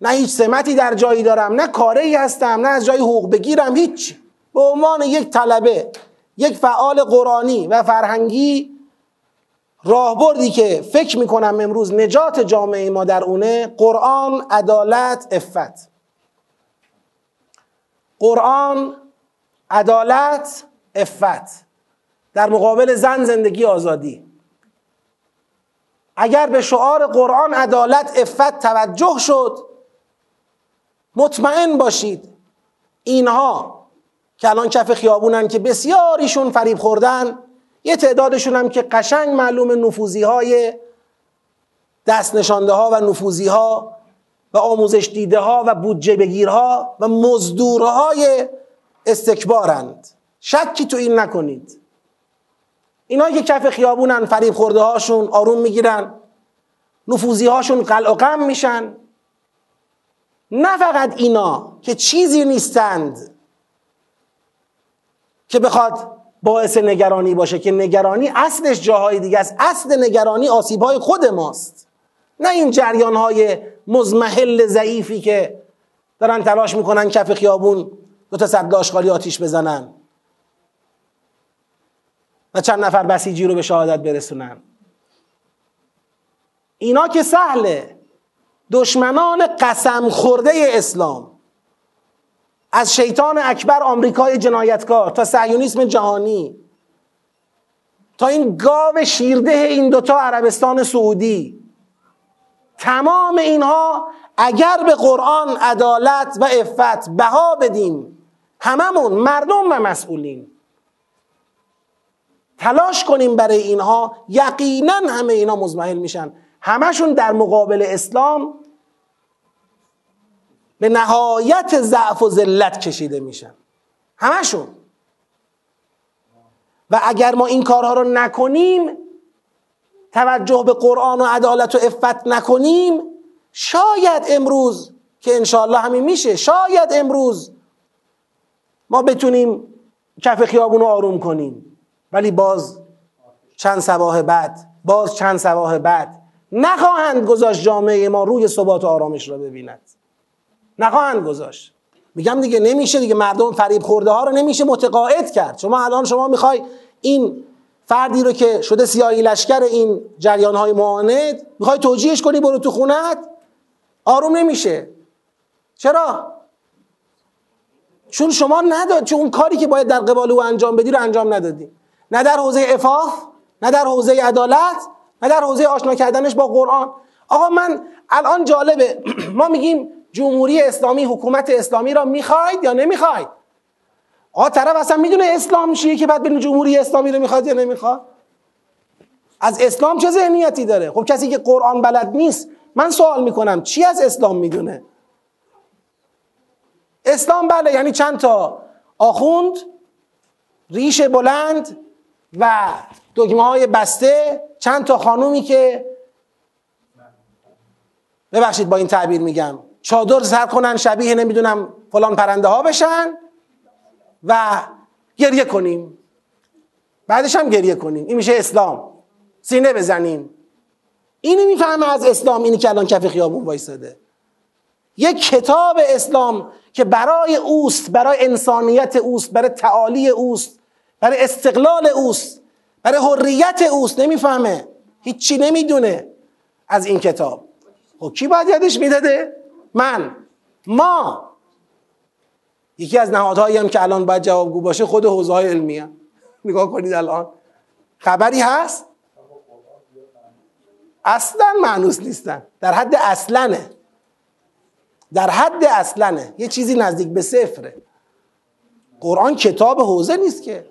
نه هیچ سمتی در جایی دارم، نه کاری هستم، نه از جای حقوق بگیرم، هیچ. به عنوان یک طلبه، یک فعال قرآنی و فرهنگی، راهبردی که فکر میکنم امروز نجات جامعه ما در اونه، قرآن، عدالت، عفت. قرآن، عدالت، عفت. در مقابل زن، زندگی، آزادی. اگر به شعار قرآن، عدالت، عفت توجه شد، مطمئن باشید اینها که الان کف خیابونن که بسیاریشون فریب خوردن، یه تعدادشون هم که قشنگ معلوم نفوذی های دست نشانده ها و نفوذی ها و آموزش دیده ها و بودجه بگیرها و مزدورهای استکبارند، شکی تو این نکنید. اینا که کف خیابونن، فریب خورده هاشون آروم میگیرن، نفوذی هاشون قلع و قم میشن. نه فقط اینا که چیزی نیستند که بخواد باعث نگرانی باشه، که نگرانی اصلش جاهای دیگه است. اصل نگرانی آسیب‌های خود ماست، نه این جریان‌های مزمحل ضعیفی که دارن تلاش میکنن کف خیابون دو تا سد آشغالی آتیش بزنن و چند نفر بسیجی رو به شهادت برسونن. اینا که سهله. دشمنان قسم خورده اسلام، از شیطان اکبر آمریکای جنایتکار تا صهیونیسم جهانی، تا این گاو شیرده این دوتا عربستان سعودی، تمام اینها اگر به قرآن، عدالت و عفت بها بدیم، هممون مردم و مسئولین تلاش کنیم برای اینها، یقینا همه اینا مزمحل میشن. همشون در مقابل اسلام به نهایت ضعف و ذلت کشیده میشن، همشون. و اگر ما این کارها رو نکنیم، توجه به قرآن و عدالت و عفت نکنیم، شاید امروز که انشاءالله همین میشه، شاید امروز ما بتونیم کف خیابون رو آروم کنیم، ولی باز چند سباه بعد باز چند سباه بعد نخواهند گذاشت جامعه ما روی ثبات و آرامش را ببیند، نخواهند گذاشت. میگم دیگه نمیشه دیگه، مردم فریب خورده ها رو نمیشه متقاعد کرد. شما الان شما میخوای این فردی رو که شده سیاهی لشکر این جریان های معاند، میخوای توجیهش کنی برو تو خونت، آروم نمیشه. چرا؟ چون شما نداد، چون اون کاری که باید در قبال او انجام بدی رو انجام ندادی، نه در حوزه عفاف، نه در حوزه عدالت، نه در حوزه آشنا کردنش با قرآن. آقا من الان جالبه، ما میگیم جمهوری اسلامی، حکومت اسلامی را میخواید یا نمیخواید؟ آقا طرف اصلا میدونه اسلام چیه که بعد بین جمهوری اسلامی رو میخواد یا نمیخواد؟ از اسلام چه ذهنیتی داره؟ خب کسی که قرآن بلد نیست، من سوال میکنم چی از اسلام میدونه؟ اسلام بله یعنی چند تا آخوند، ریش بلند و دگمه های بسته، چند تا خانومی که ببخشید با این تعبیر میگم چادر سر کنن شبیه نمیدونم فلان پرنده ها بشن و گریه کنیم، بعدش هم گریه کنیم. این میشه اسلام، سینه بزنیم. اینی میفهمه از اسلام اینی که الان کف خیابون وایساده. یک کتاب اسلام که برای اوست، برای انسانیت اوست، برای تعالی اوست، برای استقلال اوست، برای حریت اوست، نمیفهمه، هیچی نمیدونه از این کتاب. خب کی باید یادش میداده؟ من، ما. یکی از نهادهایی هم که الان باید جوابگو باشه خود حوزه های علمی هم. نگاه کنید الان خبری هست؟ اصلا معنوس نیستن، در حد اصلنه، در حد اصلنه، یه چیزی نزدیک به صفره. قرآن کتاب حوزه نیست که،